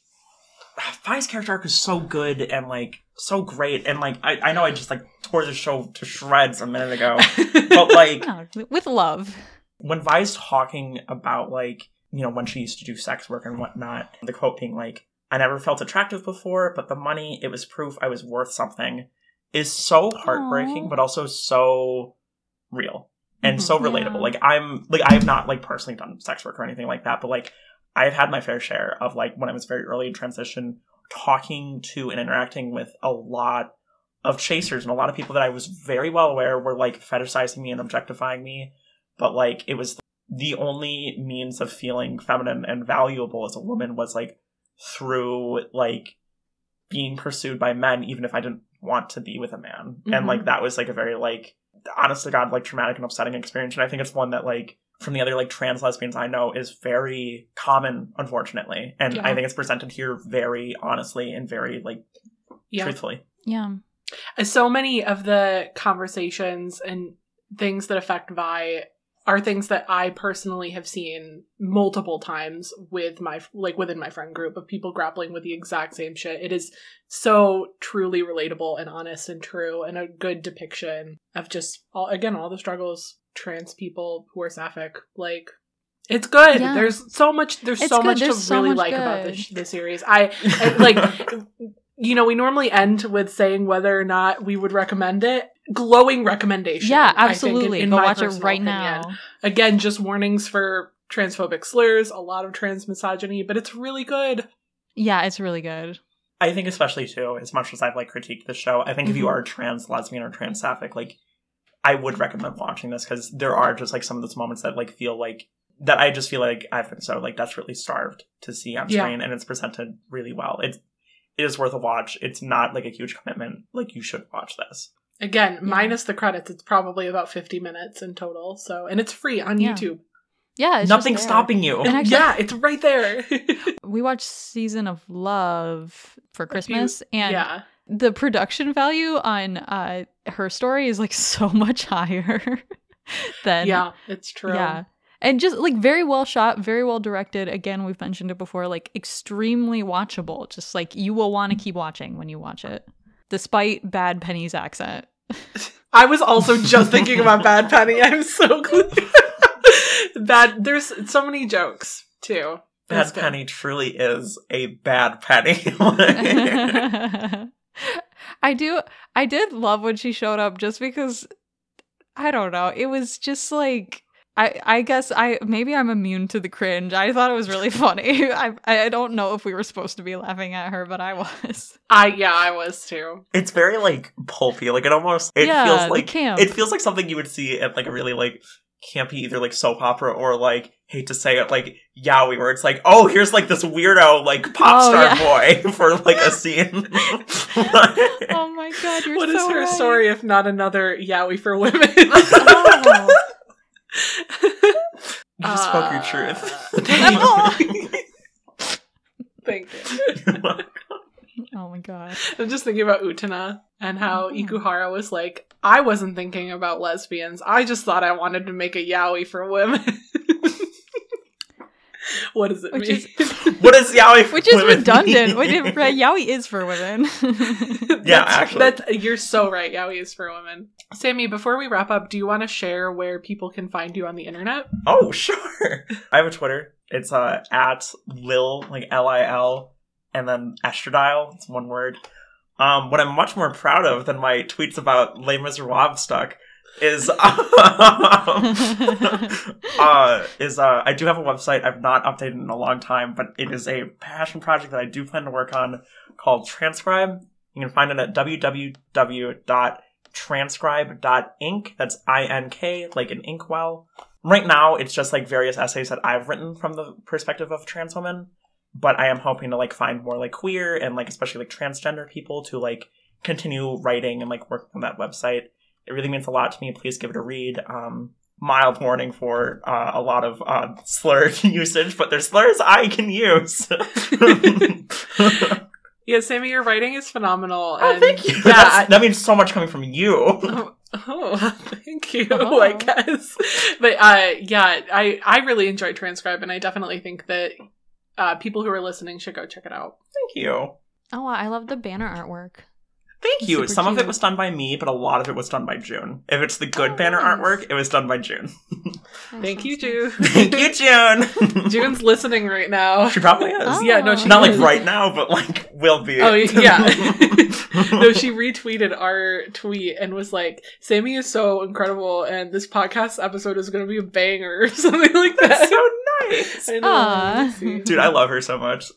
Vi's character arc is so good and, like, so great. And, like, I know I just, like, tore the show to shreds a minute ago. But, like... with love. When Vi's talking about, like, you know, when she used to do sex work and whatnot. The quote being like, "I never felt attractive before, but the money, it was proof I was worth something," is so heartbreaking, but also so real and so relatable. Like, I have not, like, personally done sex work or anything like that, but, like, I've had my fair share of, like, when I was very early in transition, talking to and interacting with a lot of chasers and a lot of people that I was very well aware were, like, fetishizing me and objectifying me, but, like, it was the only means of feeling feminine and valuable as a woman was, like, through, like, being pursued by men, even if I didn't want to be with a man. And, like, that was, like, a very, like, honest to God, like, traumatic and upsetting experience. And I think it's one that, like, from the other, like, trans lesbians I know is very common, unfortunately. And I think it's presented here very honestly and very, like, truthfully. So many of the conversations and things that affect Vi are things that I personally have seen multiple times with my, like, within my friend group of people grappling with the exact same shit. It is so truly relatable and honest and true and a good depiction of just all the struggles trans people who are sapphic, like, it's good. There's so much to really like about this series. I like, you know, we normally end with saying whether or not we would recommend it. Glowing recommendation. Yeah, absolutely. I think, in go watch it right opinion. Now. Again, just warnings for transphobic slurs, a lot of trans misogyny, but it's really good. Yeah, it's really good. I think especially, too, as much as I've, like, critiqued the show, I think if you are trans lesbian or trans sapphic, like, I would recommend watching this, because there are just, like, some of those moments that, like, feel like, that I just feel like I've been so, like, desperately starved to see on screen, and it's presented really well. It is worth a watch. It's not, like, a huge commitment. Like, you should watch this. Again, minus the credits, it's probably about 50 minutes in total. So, and it's free on YouTube. Yeah, it's nothing's stopping you. And actually, it's right there. We watched Season of Love for Christmas, the production value on her story is, like, so much higher than. Yeah, it's true. Yeah. And just, like, very well shot, very well directed. Again, we've mentioned it before, like, extremely watchable. Just, like, you will want to keep watching when you watch it. Despite Bad Penny's accent. I was also just thinking about Bad Penny. I'm so glad. There's so many jokes, too. Bad Penny truly is a bad penny. I did love when she showed up, just because, I don't know, it was just like, I guess maybe I'm immune to the cringe. I thought it was really funny. I don't know if we were supposed to be laughing at her, but I was. I was too. It's very, like, pulpy. Like, it feels like something you would see at, like, a really, like, campy either, like, soap opera or, like, hate to say it, like, yaoi, where it's like, oh, here's, like, this weirdo, like, pop star boy for, like, a scene. Oh my God, you're so right. What is her story if not another yaoi for women? Oh. You just spoke your truth. Thank you. Oh my God. I'm just thinking about Utena and how Ikuhara was like, I wasn't thinking about lesbians. I just thought I wanted to make a yaoi for women. What does it mean? What is yaoi for women? Which is redundant. Yaoi is for women. You're so right. Yaoi is for women. Sammy, before we wrap up, do you want to share where people can find you on the internet? Oh, sure. I have a Twitter. It's at Lil, like Lil, and then Estradiol. It's one word. What I'm much more proud of than my tweets about Les Miserables stuck is I do have a website I've not updated in a long time, but it is a passion project that I do plan to work on called Transcribe. You can find it at www.transcribe.inc. That's I-N-K, like an inkwell. Right now, it's just, like, various essays that I've written from the perspective of trans women, but I am hoping to, like, find more, like, queer and, like, especially, like, transgender people to, like, continue writing and, like, working on that website. It really means a lot to me. Please give it a read. Mild warning for a lot of slur usage, but there's slurs I can use. Yeah, Sammy, your writing is phenomenal. Oh, and thank you. That means so much coming from you. Oh thank you, I guess. But I really enjoy Transcribe, and I definitely think that people who are listening should go check it out. Thank you. Oh, I love the banner artwork. Thank you. Some cute. Of it was done by me, but a lot of it was done by June. If it's the good banner artwork, it was done by June. Thank you, June. Thank you, June. June's listening right now. She probably is. Oh. Yeah, no, she not is. Like right now, but like will be. Oh yeah. No, she retweeted our tweet and was like, "Sammy is so incredible, and this podcast episode is going to be a banger," or something like that. That's so nice. I know. Dude, I love her so much.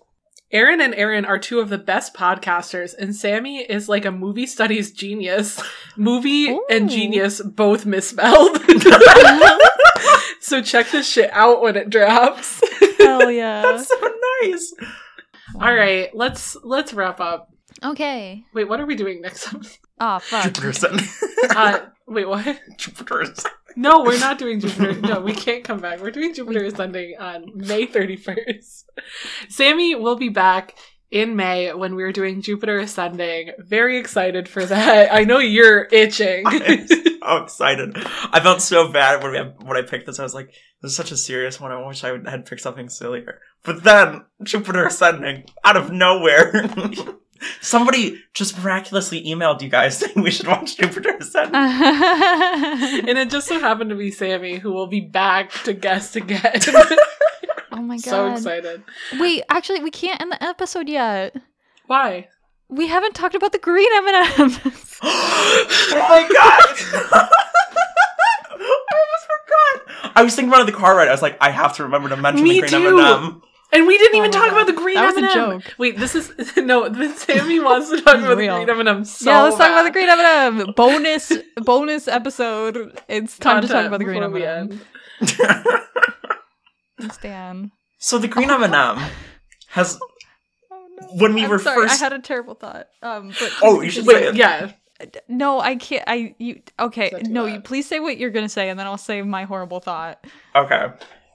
Aaron and Aaron are two of the best podcasters, and Sammy is like a movie studies genius. Movie Ooh. And genius both misspelled. So check this shit out when it drops. Hell yeah. That's so nice. Wow. All right, let's wrap up. Okay. Wait, what are we doing next time? Oh, fuck. Jupiter Ascending. Wait, what? Jupiter Ascending. No, we're not doing Jupiter. No, we can't come back. We're doing Jupiter Ascending on May 31st. Sammy will be back in May when we're doing Jupiter Ascending. Very excited for that. I know you're itching. I'm so excited. I felt so bad when I picked this. I was like, this is such a serious one. I wish I had picked something sillier. But then Jupiter Ascending out of nowhere. Somebody just miraculously emailed you guys saying we should watch Jupiter Ascending. And it just so happened to be Sammy, who will be back to guest again. Oh my god. So excited. Wait, actually, we can't end the episode yet. Why? We haven't talked about the green M&Ms. Oh my god! I almost forgot! I was thinking about it in the car ride. I was like, I have to remember to mention the green M&M. And we didn't even talk about the green M&M. That was a joke. Wait, Sammy wants to talk about the green M&M so Yeah, let's talk about the green M&M. Bonus episode. It's time to talk about the green M&M. Stan. So the green M&M has... Oh, no. When we were first... I had a terrible thought. You should say it. Yeah. No, I can't. Okay, no, you please say what you're going to say, and then I'll say my horrible thought. Okay.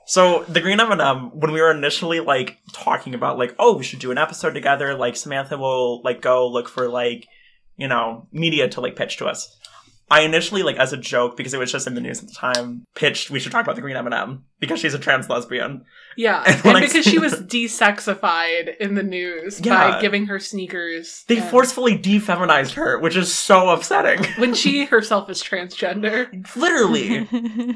So, the green M&M, when we were initially, like, talking about, like, oh, we should do an episode together, like, Samantha will, like, go look for, like, you know, media to, like, pitch to us. I initially, like, as a joke, because it was just in the news at the time, pitched we should talk about the green M&M, because she's a trans lesbian. Yeah, and because she was de-sexified in the news by giving her sneakers. They forcefully de-feminized her, which is so upsetting. When she herself is transgender. Literally.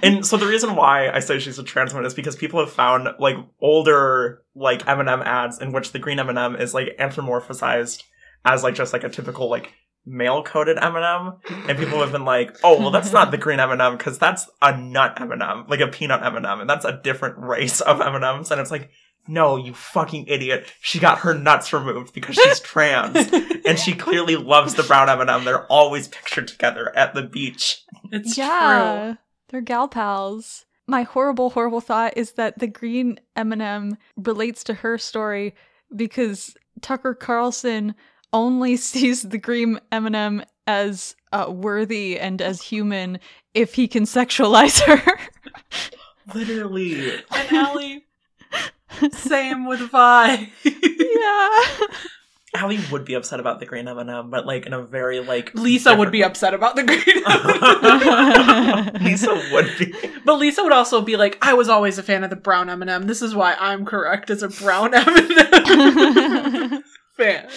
And so the reason why I say she's a trans woman is because people have found, like, older, like, M&M ads in which the green M&M is, like, anthropomorphized as, like, just, like, a typical, like, male-coded M&M, and people have been like, oh, well, that's not the green M&M, because that's a nut M&M, like a peanut M&M, and that's a different race of M&Ms, and it's like, no, you fucking idiot, she got her nuts removed because she's trans, and she clearly loves the brown M&M, they're always pictured together at the beach. It's true. They're gal pals. My horrible, horrible thought is that the green M&M relates to her story because Tucker Carlson only sees the green M&M as worthy and as human if he can sexualize her. Literally. And Allie, same with Vi. Yeah. Allie would be upset about the green M&M, but like in a very like... Lisa would be upset about the green M&M. Lisa would be. But Lisa would also be like, I was always a fan of the brown M&M. This is why I'm correct as a brown M&M. Fan.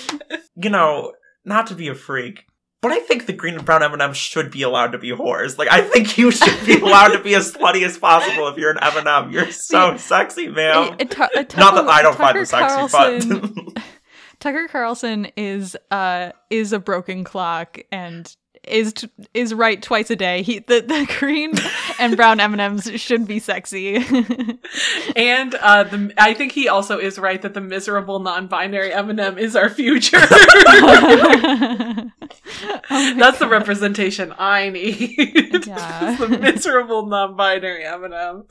You know, not to be a freak, but I think the green and brown M&M should be allowed to be whores. Like, I think you should be allowed to be as slutty as possible if you're an M&M. You're so sexy, ma'am. Not that I don't find them sexy, but... Tucker Carlson is a broken clock and is right twice a day. The green and brown M&Ms should be sexy. And I think he also is right that the miserable non-binary M&M is our future. That's the representation I need. Yeah. The miserable non-binary M&M.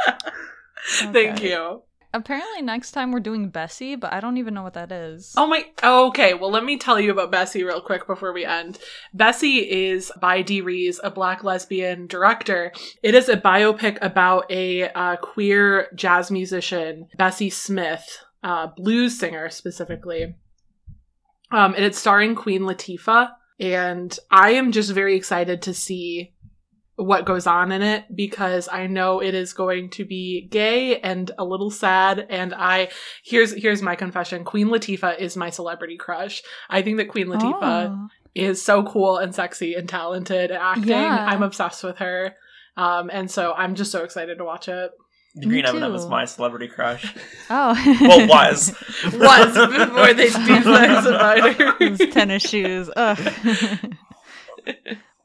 Okay. Thank you. Apparently next time we're doing Bessie, but I don't even know what that is. Okay, well, let me tell you about Bessie real quick before we end. Bessie is by Dee Rees, a Black lesbian director. It is a biopic about a queer jazz musician, Bessie Smith, blues singer specifically. And it's starring Queen Latifah. And I am just very excited to see what goes on in it, because I know it is going to be gay and a little sad. And here's my confession. Queen Latifah is my celebrity crush. I think that Queen Latifah is so cool and sexy and talented at acting. Yeah. I'm obsessed with her. And so I'm just so excited to watch it. The Green M&M is my celebrity crush. Oh. Well, was. Was, before they deflexed about her. Those tennis shoes. Ugh.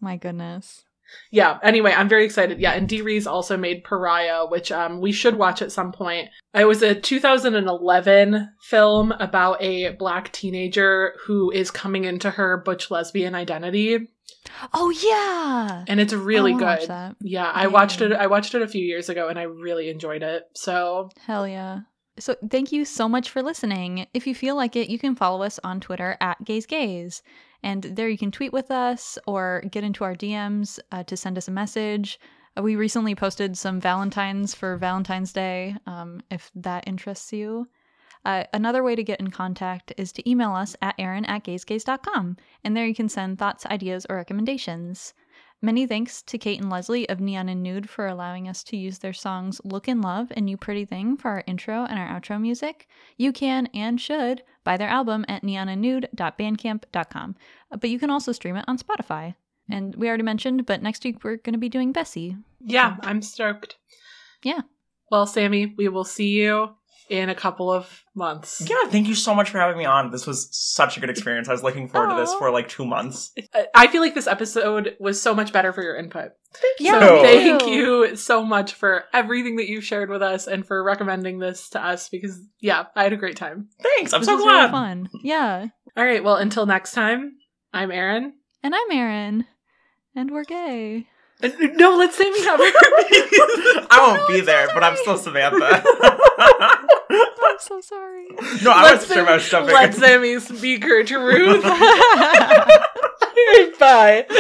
My goodness. Yeah, anyway, I'm very excited. Yeah, and Dee Rees also made Pariah, which we should watch at some point. It was a 2011 film about a black teenager who is coming into her butch lesbian identity. Oh, yeah. And it's really good. Yeah, yeah, I watched it a few years ago, and I really enjoyed it. So hell yeah. So thank you so much for listening. If you feel like it, you can follow us on Twitter at gazegaze. And there you can tweet with us or get into our DMs to send us a message. We recently posted some Valentines for Valentine's Day, if that interests you. Another way to get in contact is to email us at erin@gazegaze.com. And there you can send thoughts, ideas, or recommendations. Many thanks to Kate and Leslie of Neon and Nude for allowing us to use their songs Look in Love and You Pretty Thing for our intro and our outro music. You can and should buy their album at neonandnude.bandcamp.com. But you can also stream it on Spotify. And we already mentioned, but next week we're going to be doing Bessie. Yeah, I'm stoked. Yeah. Well, Sammy, we will see you in a couple of months. Yeah, thank you so much for having me on. This was such a good experience. I was looking forward to this for like 2 months. I feel like this episode was so much better for your input. Thank you so much for everything that you've shared with us and for recommending this to us because, yeah, I had a great time. Thanks. I'm so glad. Really fun. Yeah. All right. Well, until next time, I'm Erin. And I'm Erin. And we're gay. No, let's say we have her. I won't be there, but I'm still Samantha. I'm so sorry. No, I wasn't sure about something. Let Sammy's speak her truth. Bye.